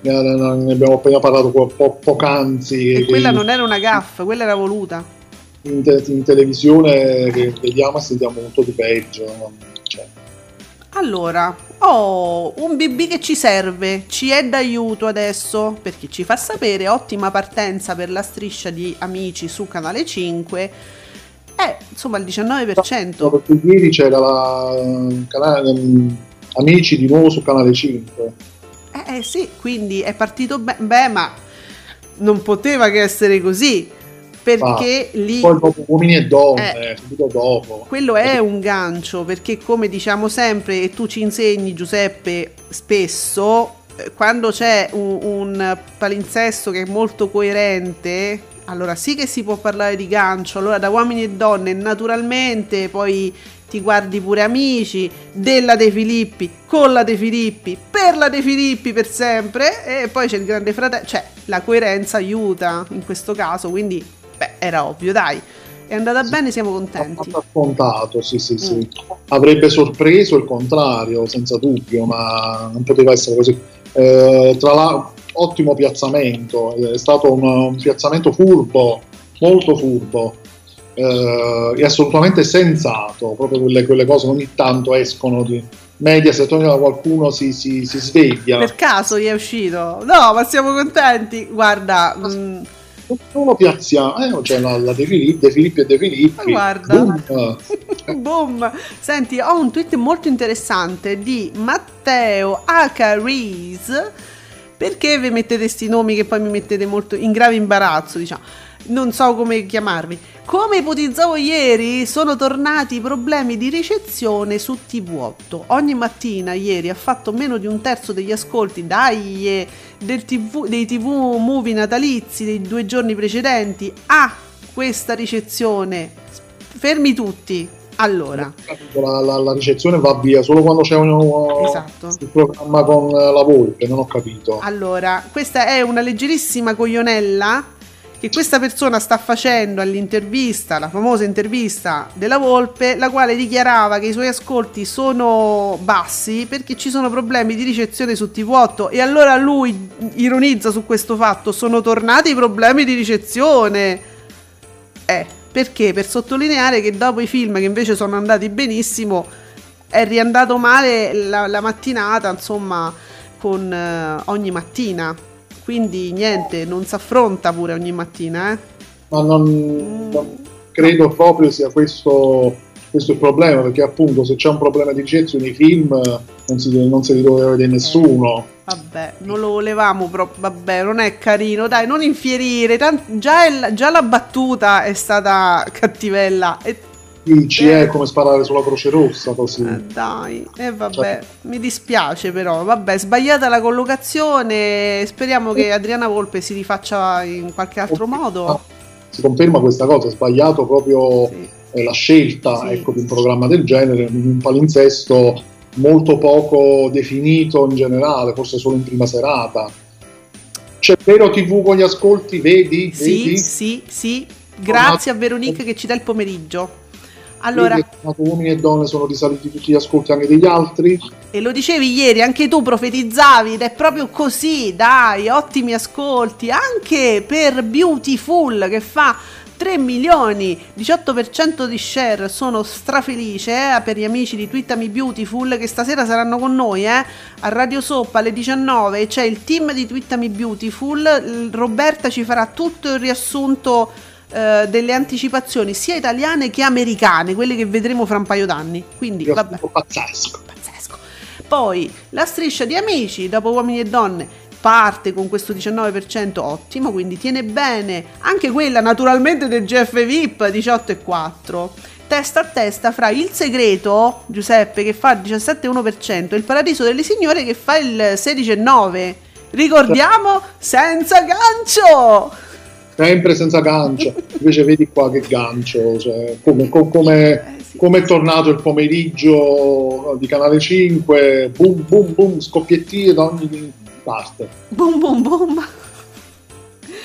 ne abbiamo appena parlato poc'anzi. E quella non era una gaff, quella era voluta. In televisione che vediamo e sentiamo molto di peggio. Cioè. Allora, un BB che ci serve, ci è d'aiuto adesso, perché ci fa sapere: ottima partenza per la striscia di Amici su Canale 5, insomma il 19%. No, perché ieri c'era Amici di nuovo su Canale 5. Sì, quindi è partito bene, ma non poteva che essere così. Perché lì poi dopo Uomini e Donne, subito dopo, quello è un gancio, perché come diciamo sempre, e tu ci insegni, Giuseppe, spesso, quando c'è un palinsesto che è molto coerente, allora sì che si può parlare di gancio. Allora da Uomini e Donne naturalmente poi ti guardi pure Amici, della De Filippi, con la De Filippi, per la De Filippi per sempre, e poi c'è il Grande Fratello, cioè la coerenza aiuta in questo caso, quindi era ovvio, dai, è andata bene, siamo contenti. Ha scontato, sì. Avrebbe sorpreso il contrario, senza dubbio, ma non poteva essere così. Tra l'altro, ottimo piazzamento, è stato un piazzamento furbo, molto furbo, e assolutamente sensato. Proprio quelle cose ogni tanto escono di Mediaset, qualcuno si sveglia. Per caso gli è uscito? No, ma siamo contenti, guarda. Non lo piazziamo, c'è la De Filippi e De Filippi. Guarda, boom. Boom. Senti, ho un tweet molto interessante di Matteo Acaris, perché vi mettete sti nomi che poi mi mettete molto in grave imbarazzo, diciamo, non so come chiamarvi. Come ipotizzavo ieri, sono tornati i problemi di ricezione su TV8. Ogni mattina ieri ha fatto meno di un terzo degli ascolti dei TV movie natalizi dei 2 giorni precedenti. Questa ricezione, fermi tutti, Allora, la ricezione va via solo quando c'è un esatto. programma con la volpe, non ho capito. Allora, questa è una leggerissima coglionella che questa persona sta facendo all'intervista, la famosa intervista della volpe, la quale dichiarava che i suoi ascolti sono bassi perché ci sono problemi di ricezione su TV8, e allora lui ironizza su questo fatto: sono tornati i problemi di ricezione, perché per sottolineare che dopo i film che invece sono andati benissimo è riandato male la mattinata, insomma, con Ogni mattina. Quindi niente, non si affronta pure Ogni mattina, eh? Ma non credo proprio sia questo il problema, perché appunto se c'è un problema di gesso nei film non se li doveva vedere nessuno. Vabbè, non lo volevamo proprio, vabbè, non è carino, dai, non infierire, già la battuta è stata cattivella. Dici, è come sparare sulla Croce Rossa così. Dai, vabbè, cioè, mi dispiace però, vabbè, sbagliata la collocazione, speriamo che Adriana Volpe si rifaccia in qualche altro modo. Si conferma questa cosa, sbagliato proprio la scelta, ecco, di un programma del genere, un palinsesto molto poco definito in generale, forse solo in prima serata. C'è vero TV con gli ascolti, vedi? Sì, grazie a Veronica che ci dà il pomeriggio. Allora, Uomini e donne sono risaliti tutti gli ascolti anche degli altri. E lo dicevi ieri, anche tu profetizzavi, ed è proprio così, dai, ottimi ascolti anche per Beautiful che fa 3 milioni, 18% di share. Sono strafelice per gli amici di Twittami Beautiful che stasera saranno con noi a Radio Soap alle 19. C'è il team di Twittami Beautiful, Roberta ci farà tutto il riassunto delle anticipazioni sia italiane che americane, quelle che vedremo fra un paio d'anni. Quindi vabbè, pazzesco. Poi la striscia di Amici dopo Uomini e donne parte con questo 19%, ottimo, quindi tiene bene anche quella, naturalmente, del GF VIP 18,4%. Testa a testa fra Il segreto, Giuseppe, che fa il 17,1%, e Il paradiso delle signore che fa il 16,9%. Ricordiamo, senza gancio, sempre senza gancio. Invece vedi qua che gancio, cioè, come è tornato il pomeriggio di Canale 5, boom boom boom, scoppiettine da ogni parte, boom boom boom,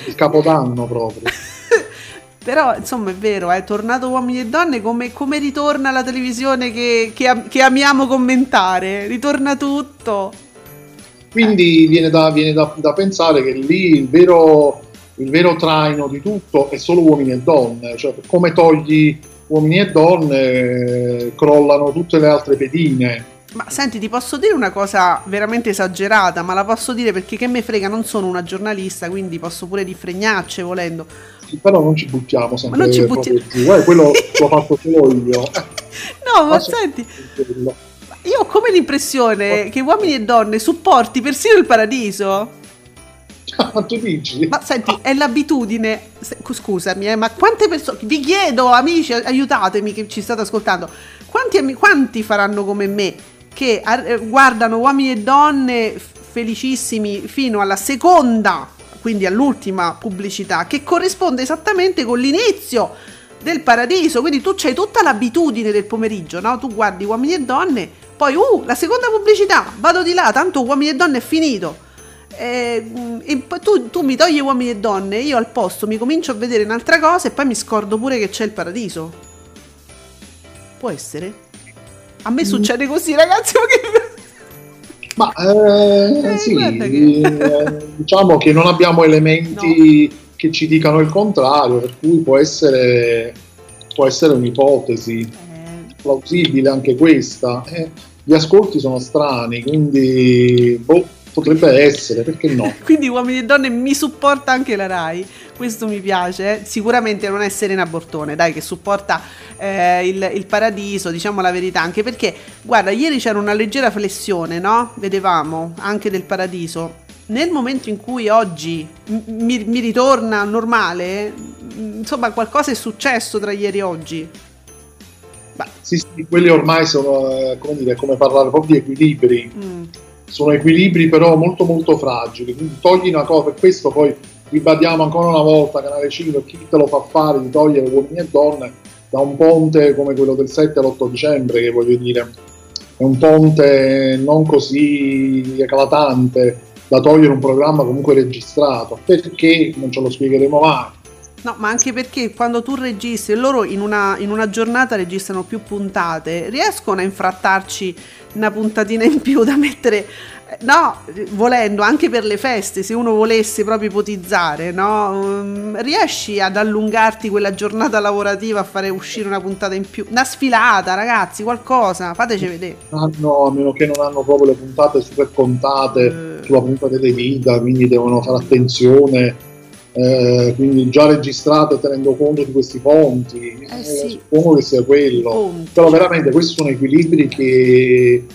il capodanno proprio. Però insomma è vero, è tornato Uomini e donne, come ritorna la televisione che amiamo commentare, ritorna tutto. Quindi viene da pensare che lì il vero traino di tutto è solo Uomini e donne, cioè come togli Uomini e donne crollano tutte le altre pedine. Ma senti, ti posso dire una cosa veramente esagerata, ma la posso dire perché che me frega, non sono una giornalista, quindi posso pure rifregnarci volendo. Sì, però non ci buttiamo sempre, ma non ci buttiamo. Quello l'ho fatto solo io. No, ma senti, io ho come l'impressione che Uomini e donne supporti persino Il paradiso. Ma tu dici? Ma senti, è l'abitudine. Scusami, ma quante persone, vi chiedo, amici, aiutatemi che ci state ascoltando, quanti faranno come me che guardano Uomini e donne felicissimi fino alla seconda, quindi all'ultima pubblicità, che corrisponde esattamente con l'inizio del paradiso? Quindi tu c'hai tutta l'abitudine del pomeriggio, no? Tu guardi Uomini e donne, poi la seconda pubblicità, vado di là, tanto Uomini e donne è finito. E tu mi togli Uomini e donne, io al posto mi comincio a vedere un'altra cosa e poi mi scordo pure che c'è Il paradiso. Può essere? A me succede così, ragazzi. Ma diciamo che non abbiamo elementi che ci dicano il contrario, per cui può essere un'ipotesi plausibile anche questa. Gli ascolti sono strani, quindi potrebbe essere, perché no? Quindi Uomini e donne mi supporta anche la Rai, questo mi piace. Sicuramente non è Serena Bortone, dai, che supporta il paradiso, diciamo la verità, anche perché, guarda, ieri c'era una leggera flessione, no? Vedevamo, anche del paradiso. Nel momento in cui oggi mi ritorna normale, insomma qualcosa è successo tra ieri e oggi. Sì, quelli ormai sono, come parlare proprio di equilibri. Sono equilibri però molto molto fragili, quindi togli una cosa, per questo poi ribadiamo ancora una volta Canale 5, chi te lo fa fare di togliere Uomini e donne, da un ponte come quello del 7 all'8 dicembre, che voglio dire è un ponte non così eclatante da togliere un programma comunque registrato, perché non ce lo spiegheremo mai. No, ma anche perché quando tu registri, loro in una giornata registrano più puntate, riescono a infrattarci una puntatina in più da mettere, no, volendo, anche per le feste, se uno volesse proprio ipotizzare, no? Riesci ad allungarti quella giornata lavorativa, a fare uscire una puntata in più, una sfilata, ragazzi, qualcosa, fateci vedere. Ah, no, a meno che non hanno proprio le puntate super contate sulla punta delle dita, quindi devono fare attenzione. Quindi già registrate tenendo conto di questi fonti, sì. Suppongo che sia quello. Però veramente questi sono equilibri che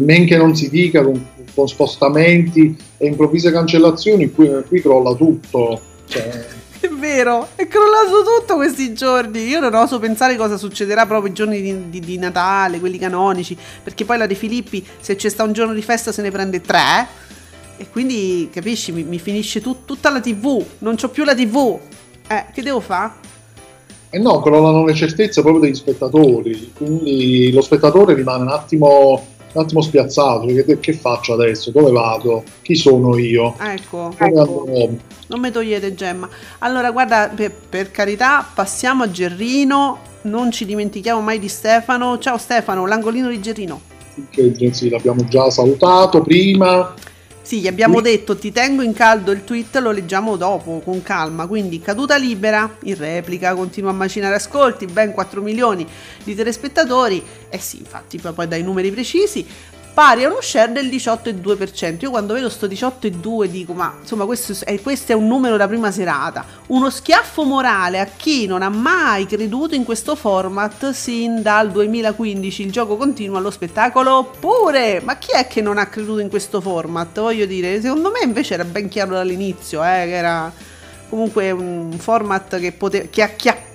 men che non si dica, con spostamenti e improvvise cancellazioni, qui crolla tutto, cioè. È vero, è crollato tutto questi giorni. Io non oso pensare cosa succederà proprio i giorni di Natale, quelli canonici, perché poi la De Filippi, se c'è sta un giorno di festa, se ne prende 3. E quindi, capisci, mi finisce tutta la TV, non c'ho più la TV, che devo fare? E no, crollano le certezze proprio degli spettatori, quindi lo spettatore rimane un attimo spiazzato, che faccio adesso, dove vado, chi sono io? Ecco. Non mi togliete Gemma. Allora guarda, per carità, passiamo a Gerrino, non ci dimentichiamo mai di Stefano. Ciao Stefano, l'angolino di Gerrino. Sì, l'abbiamo già salutato prima. Sì, gli abbiamo detto, ti tengo in caldo il tweet, lo leggiamo dopo, con calma. Quindi, caduta libera, in replica, continua a macinare ascolti, ben 4 milioni di telespettatori. Eh sì, infatti, poi dai numeri precisi, pari a uno share del 18,2%. Io quando vedo sto 18,2% dico, ma insomma, questo è un numero da prima serata. Uno schiaffo morale a chi non ha mai creduto in questo format sin dal 2015, il gioco continua, lo spettacolo oppure. Ma chi è che non ha creduto in questo format? Voglio dire, secondo me invece era ben chiaro dall'inizio, che era comunque un format che acchiappava.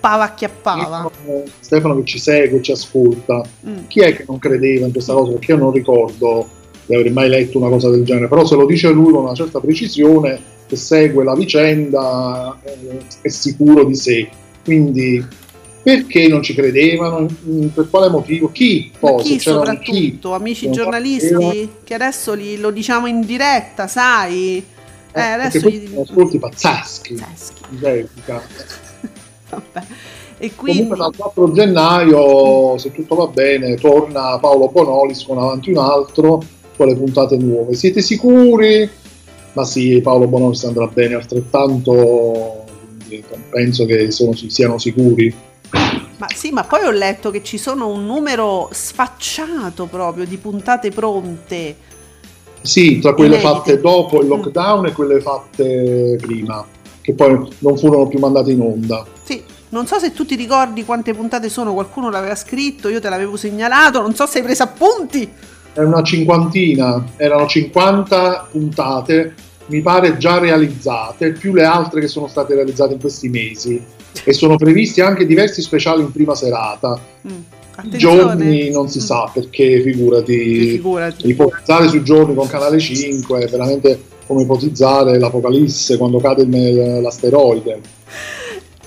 Stefano che ci segue, ci ascolta, chi è che non credeva in questa cosa? Perché io non ricordo di aver mai letto una cosa del genere, però se lo dice lui con una certa precisione, che segue la vicenda, è sicuro di sé. Quindi perché non ci credevano? Per quale motivo? Chi? Poi, chi soprattutto? Amici giornalisti, che adesso lo diciamo in diretta, sai? Adesso gli ascolti pazzeschi. Vabbè. E quindi comunque dal 4 gennaio, se tutto va bene, torna Paolo Bonolis con Avanti un altro, con le puntate nuove. Siete sicuri? Ma sì, Paolo Bonolis andrà bene altrettanto, penso che siano sicuri. Ma sì, ma poi ho letto che ci sono un numero sfacciato proprio di puntate pronte. Sì, tra quelle fatte dopo il lockdown e quelle fatte prima, che poi non furono più mandate in onda. Sì, non so se tu ti ricordi quante puntate sono, qualcuno l'aveva scritto, io te l'avevo segnalato, non so se hai preso appunti. È una cinquantina, erano 50 puntate, mi pare già realizzate, più le altre che sono state realizzate in questi mesi, e sono previsti anche diversi speciali in prima serata. I giorni non si sa, perché figurati. Ipotizzare sui giorni con Canale 5 è veramente come ipotizzare l'apocalisse quando cade l'asteroide.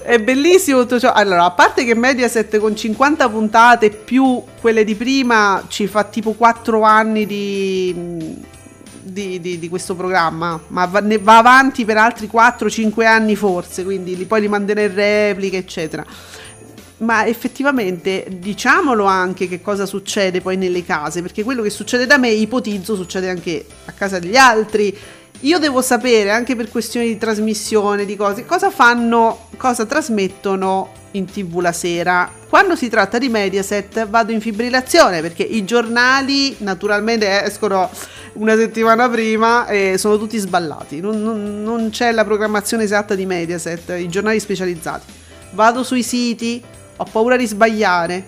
È bellissimo tutto ciò. Allora, a parte che Mediaset con 50 puntate più quelle di prima ci fa tipo 4 anni di questo programma, ma va avanti per altri 4-5 anni forse, quindi poi li manderà in replica eccetera. Ma effettivamente diciamolo anche che cosa succede poi nelle case, perché quello che succede da me, ipotizzo, succede anche a casa degli altri. Io devo sapere, anche per questioni di trasmissione, di cose, cosa fanno, cosa trasmettono in TV la sera. Quando si tratta di Mediaset vado in fibrillazione, perché i giornali naturalmente escono una settimana prima e sono tutti sballati, non c'è la programmazione esatta di Mediaset, i giornali specializzati. Vado sui siti, ho paura di sbagliare,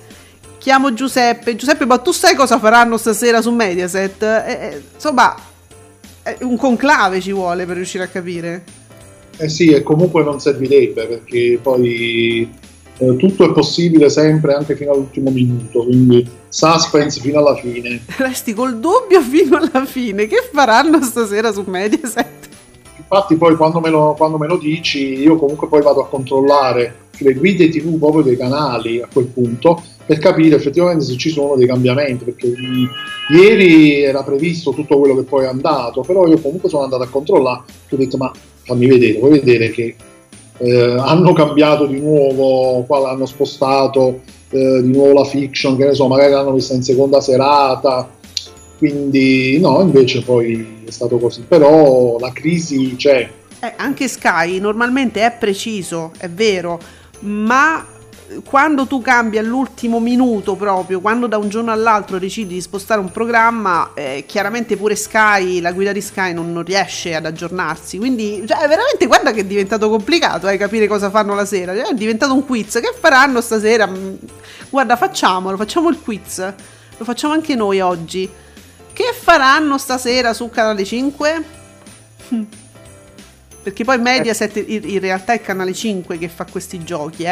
chiamo Giuseppe, ma tu sai cosa faranno stasera su Mediaset? Insomma, un conclave ci vuole per riuscire a capire. Eh sì, e comunque non servirebbe, perché poi tutto è possibile sempre, anche fino all'ultimo minuto, quindi suspense fino alla fine. Resti col dubbio fino alla fine, che faranno stasera su Mediaset? Infatti poi quando me lo dici, io comunque poi vado a controllare le guide TV proprio dei canali a quel punto, per capire effettivamente se ci sono dei cambiamenti, perché ieri era previsto tutto quello che poi è andato, però io comunque sono andato a controllare e ho detto ma fammi vedere, vuoi vedere che hanno cambiato di nuovo, qua hanno spostato di nuovo la fiction, che ne so, magari l'hanno vista in seconda serata, quindi no, invece poi è stato così, però la crisi c'è. Anche Sky normalmente è preciso, è vero, ma quando tu cambi all'ultimo minuto proprio, quando da un giorno all'altro decidi di spostare un programma, chiaramente pure Sky, la guida di Sky non riesce ad aggiornarsi, quindi cioè, veramente guarda che è diventato complicato capire cosa fanno la sera, è diventato un quiz, che faranno stasera? Guarda, facciamo il quiz, lo facciamo anche noi oggi, che faranno stasera su Canale 5? Perché poi Mediaset in realtà è Canale 5 che fa questi giochi,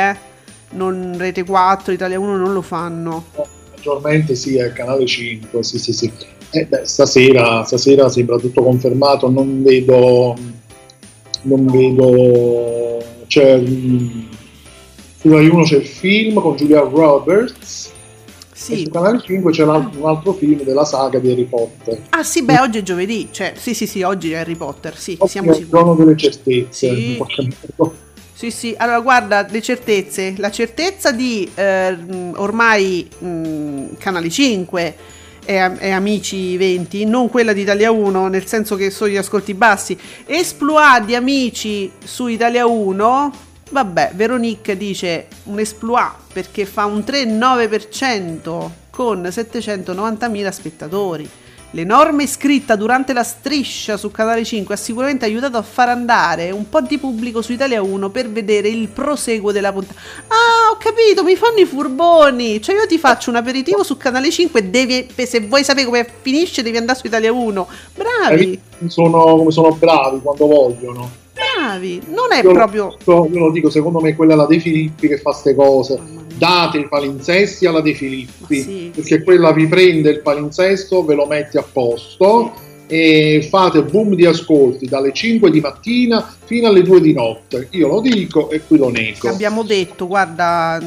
non Rete 4, Italia 1 non lo fanno. Maggiormente sì, è il Canale 5, sì. Beh, stasera sembra tutto confermato, non vedo, cioè su Rai 1 c'è il film con Julia Roberts, sì. E su Canale 5 c'è un altro film della saga di Harry Potter. Ah sì, beh, oggi è giovedì, cioè sì, oggi è Harry Potter, sì, oggi siamo sicuri. Sono delle certezze, sì. In qualche modo. Sì, allora guarda, le certezze, la certezza di ormai Canale 5 e Amici 20, non quella di Italia 1, nel senso che sono gli ascolti bassi, esploit di Amici su Italia 1, vabbè, Veronica dice un esploit perché fa un 3,9% con 790.000 spettatori. L'enorme scritta durante la striscia su Canale 5 ha sicuramente aiutato a far andare un po' di pubblico su Italia 1 per vedere il proseguo della puntata. Ah, ho capito, mi fanno i furboni, cioè io ti faccio un aperitivo su Canale 5, devi, se vuoi sapere come finisce devi andare su Italia 1. Bravi, sono bravi quando vogliono. Bravi, non è io proprio io lo dico, secondo me quella è la De Filippi che fa ste cose. Date i palinsesti alla De Filippi, sì, perché sì. Quella vi prende il palinsesto, ve lo mette a posto, sì. E fate boom di ascolti dalle 5 di mattina fino alle 2 di notte. Io lo dico e qui lo nego. Abbiamo detto, guarda,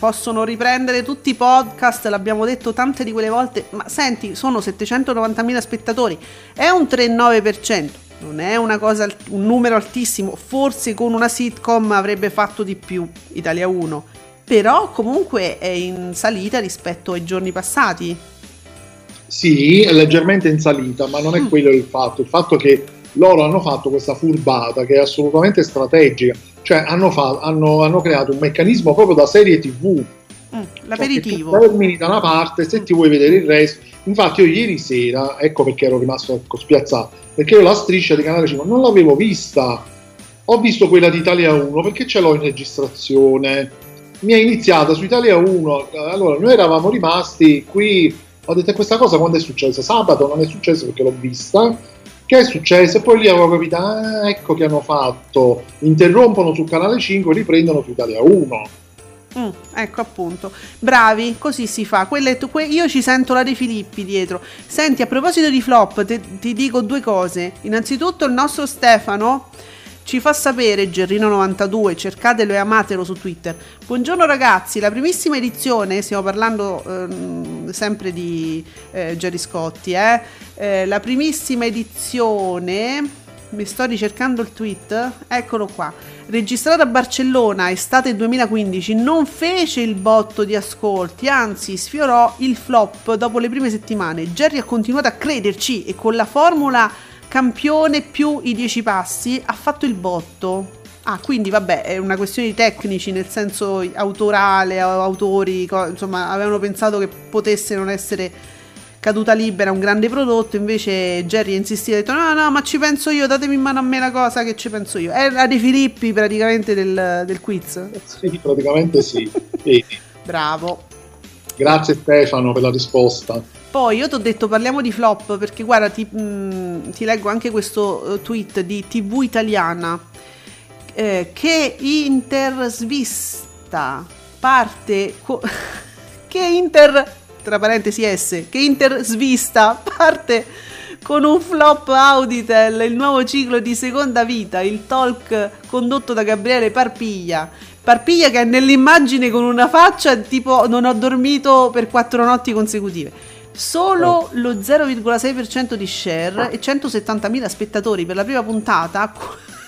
possono riprendere tutti i podcast, l'abbiamo detto tante di quelle volte, ma senti, sono 790.000 spettatori, è un 3,9%. Non è una cosa, un numero altissimo, forse con una sitcom avrebbe fatto di più Italia 1, però comunque è in salita rispetto ai giorni passati. Sì, è leggermente in salita, ma non è quello il fatto che loro hanno fatto questa furbata che è assolutamente strategica, cioè hanno creato un meccanismo proprio da serie TV, l'aperitivo, cioè, termini da una parte se ti vuoi vedere il resto. Infatti io ieri sera, ecco perché ero rimasto spiazzato, perché io la striscia di Canale 5 non l'avevo vista, ho visto quella di Italia 1 perché ce l'ho in registrazione, mi è iniziata su Italia 1, allora noi eravamo rimasti qui, ho detto questa cosa quando è successa? Sabato? Non è successa perché l'ho vista, che è successo? E poi lì avevo capito, ecco che hanno fatto, interrompono su Canale 5 e riprendono su Italia 1. Ecco appunto, bravi, così si fa. Io ci sento la De Filippi dietro. Senti, a proposito di flop, ti dico due cose. Innanzitutto il nostro Stefano ci fa sapere, Gerrino92, cercatelo e amatelo su Twitter: buongiorno ragazzi, la primissima edizione, stiamo parlando sempre di Gerry Scotti, la primissima edizione, mi sto ricercando il tweet, eccolo qua, registrata a Barcellona estate 2015, non fece il botto di ascolti, anzi sfiorò il flop dopo le prime settimane. Gerry ha continuato a crederci e con la formula campione più i 10 passi ha fatto il botto. Ah, quindi vabbè, è una questione di tecnici, nel senso autorale, autori, insomma avevano pensato che potesse non essere Caduta libera un grande prodotto, invece Gerry ha insistito, ha detto no, ma ci penso io, datemi in mano a me la cosa che ci penso io. È la De Filippi praticamente del quiz. Sì, praticamente sì. Bravo. Grazie Stefano per la risposta. Poi io ti ho detto parliamo di flop perché guarda, ti leggo anche questo tweet di TV Italiana, che intersvista parte che intersvista parte con un flop Auditel, il nuovo ciclo di Seconda Vita, il talk condotto da Gabriele Parpiglia. Parpiglia che è nell'immagine con una faccia tipo non ho dormito per 4 notti consecutive. Solo lo 0,6% di share e 170.000 spettatori per la prima puntata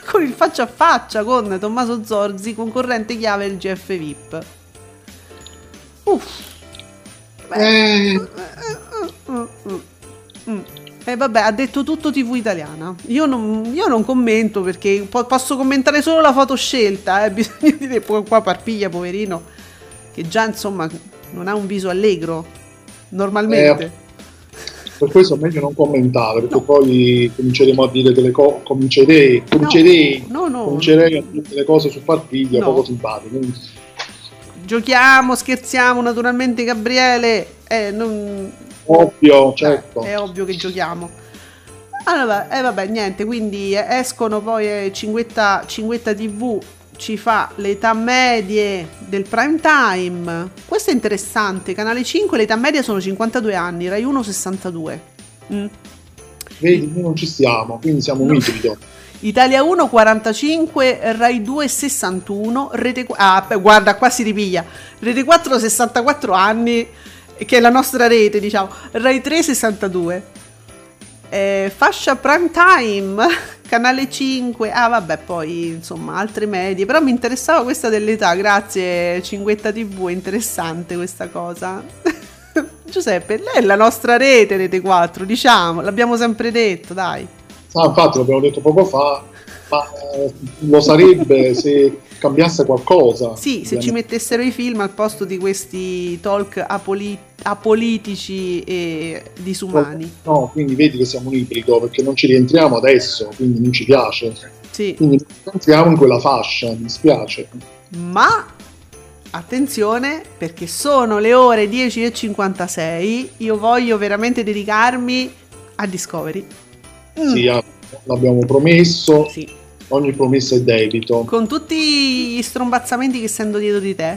con il faccia a faccia con Tommaso Zorzi, concorrente chiave del GF VIP. Uff. E vabbè, ha detto tutto TV italiana. Io non commento perché posso commentare solo la foto scelta. Bisogna dire qua Parpiglia, poverino, che già insomma non ha un viso allegro normalmente. Per questo è meglio non commentare, perché poi cominceremo a dire delle cose. Comincerei a dire delle cose su Parpiglia poco simpatiche. Giochiamo, scherziamo naturalmente, Gabriele. Ovvio, certo. È ovvio che giochiamo. Allora, vabbè, niente, quindi escono poi Cinguetta TV ci fa le età medie del prime time. Questo è interessante, Canale 5 le età medie sono 52 anni, Rai 1 62. Vedi, noi non ci stiamo, quindi siamo un ibrido. Italia 1 45, Rai 2 61, Rete 4, guarda qua si ripiglia, Rete 4 64 anni, che è la nostra rete, diciamo, Rai 3 62, fascia prime time, Canale 5, vabbè, poi insomma altre medie, però mi interessava questa dell'età, grazie Cinguetta TV, è interessante questa cosa. Giuseppe, lei è la nostra rete, Rete 4, diciamo, l'abbiamo sempre detto, dai. Ah, infatti l'abbiamo detto poco fa, ma lo sarebbe se cambiasse qualcosa. Sì, se ci mettessero i film al posto di questi talk apolitici e disumani. No, quindi vedi che siamo un ibrido, perché non ci rientriamo adesso, quindi non ci piace. Sì. Quindi non rientriamo in quella fascia, mi spiace. Ma attenzione, perché sono le ore 10:56, io voglio veramente dedicarmi a Discovery. Sì, l'abbiamo promesso, sì. Ogni promessa è debito. Con tutti gli strombazzamenti che sento dietro di te.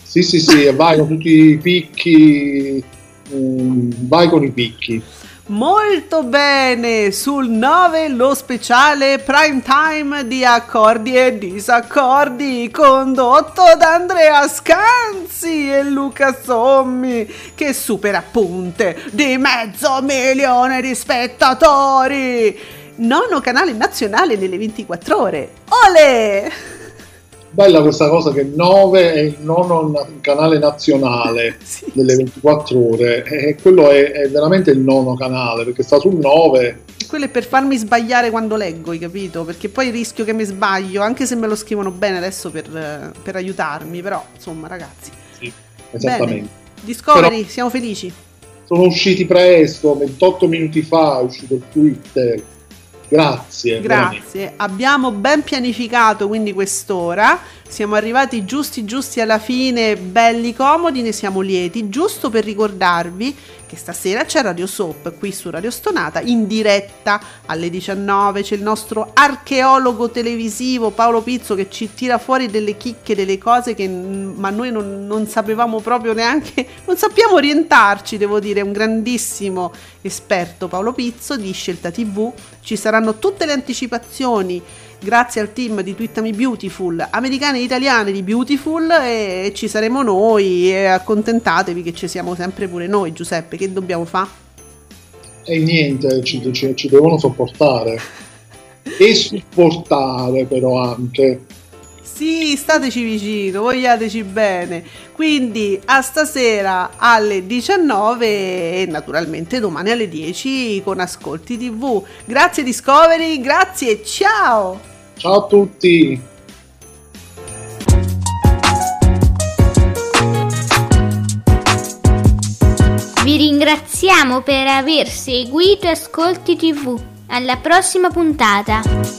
Sì, sì, sì, vai con tutti i picchi, vai con i picchi. Molto bene, sul 9 lo speciale prime time di Accordi e Disaccordi, condotto da Andrea Scanzi e Luca Sommi, che supera punte di 500.000 di spettatori. 9° canale nazionale nelle 24 ore. Ole! Bella questa cosa che 9 è il 9° canale nazionale delle 24 ore, e quello è veramente il 9° canale, perché sta sul 9. Quello è per farmi sbagliare quando leggo, hai capito? Perché poi rischio che mi sbaglio, anche se me lo scrivono bene adesso per aiutarmi, però insomma ragazzi. Sì, esattamente. Bene. Discovery, però siamo felici. Sono usciti presto, 28 minuti fa è uscito il Twitter. Grazie, grazie. Abbiamo ben pianificato quindi quest'ora, siamo arrivati giusti alla fine, belli comodi, ne siamo lieti, giusto per ricordarvi che stasera c'è Radio Soap qui su Radio Stonata in diretta alle 19, c'è il nostro archeologo televisivo Paolo Pizzo che ci tira fuori delle chicche, delle cose che ma noi non sapevamo proprio neanche, non sappiamo orientarci, devo dire, è un grandissimo esperto Paolo Pizzo di Scelta TV, ci saranno tutte le anticipazioni grazie al team di Twittami Beautiful, americane e italiane di Beautiful, e ci saremo noi, e accontentatevi che ci siamo sempre pure noi. Giuseppe, che dobbiamo fare? E niente, ci devono sopportare e supportare però anche. Sì, stateci vicino, vogliateci bene. Quindi a stasera alle 19 e naturalmente domani alle 10 con Ascolti TV. Grazie Discovery, grazie, ciao! Ciao a tutti! Vi ringraziamo per aver seguito Ascolti TV. Alla prossima puntata!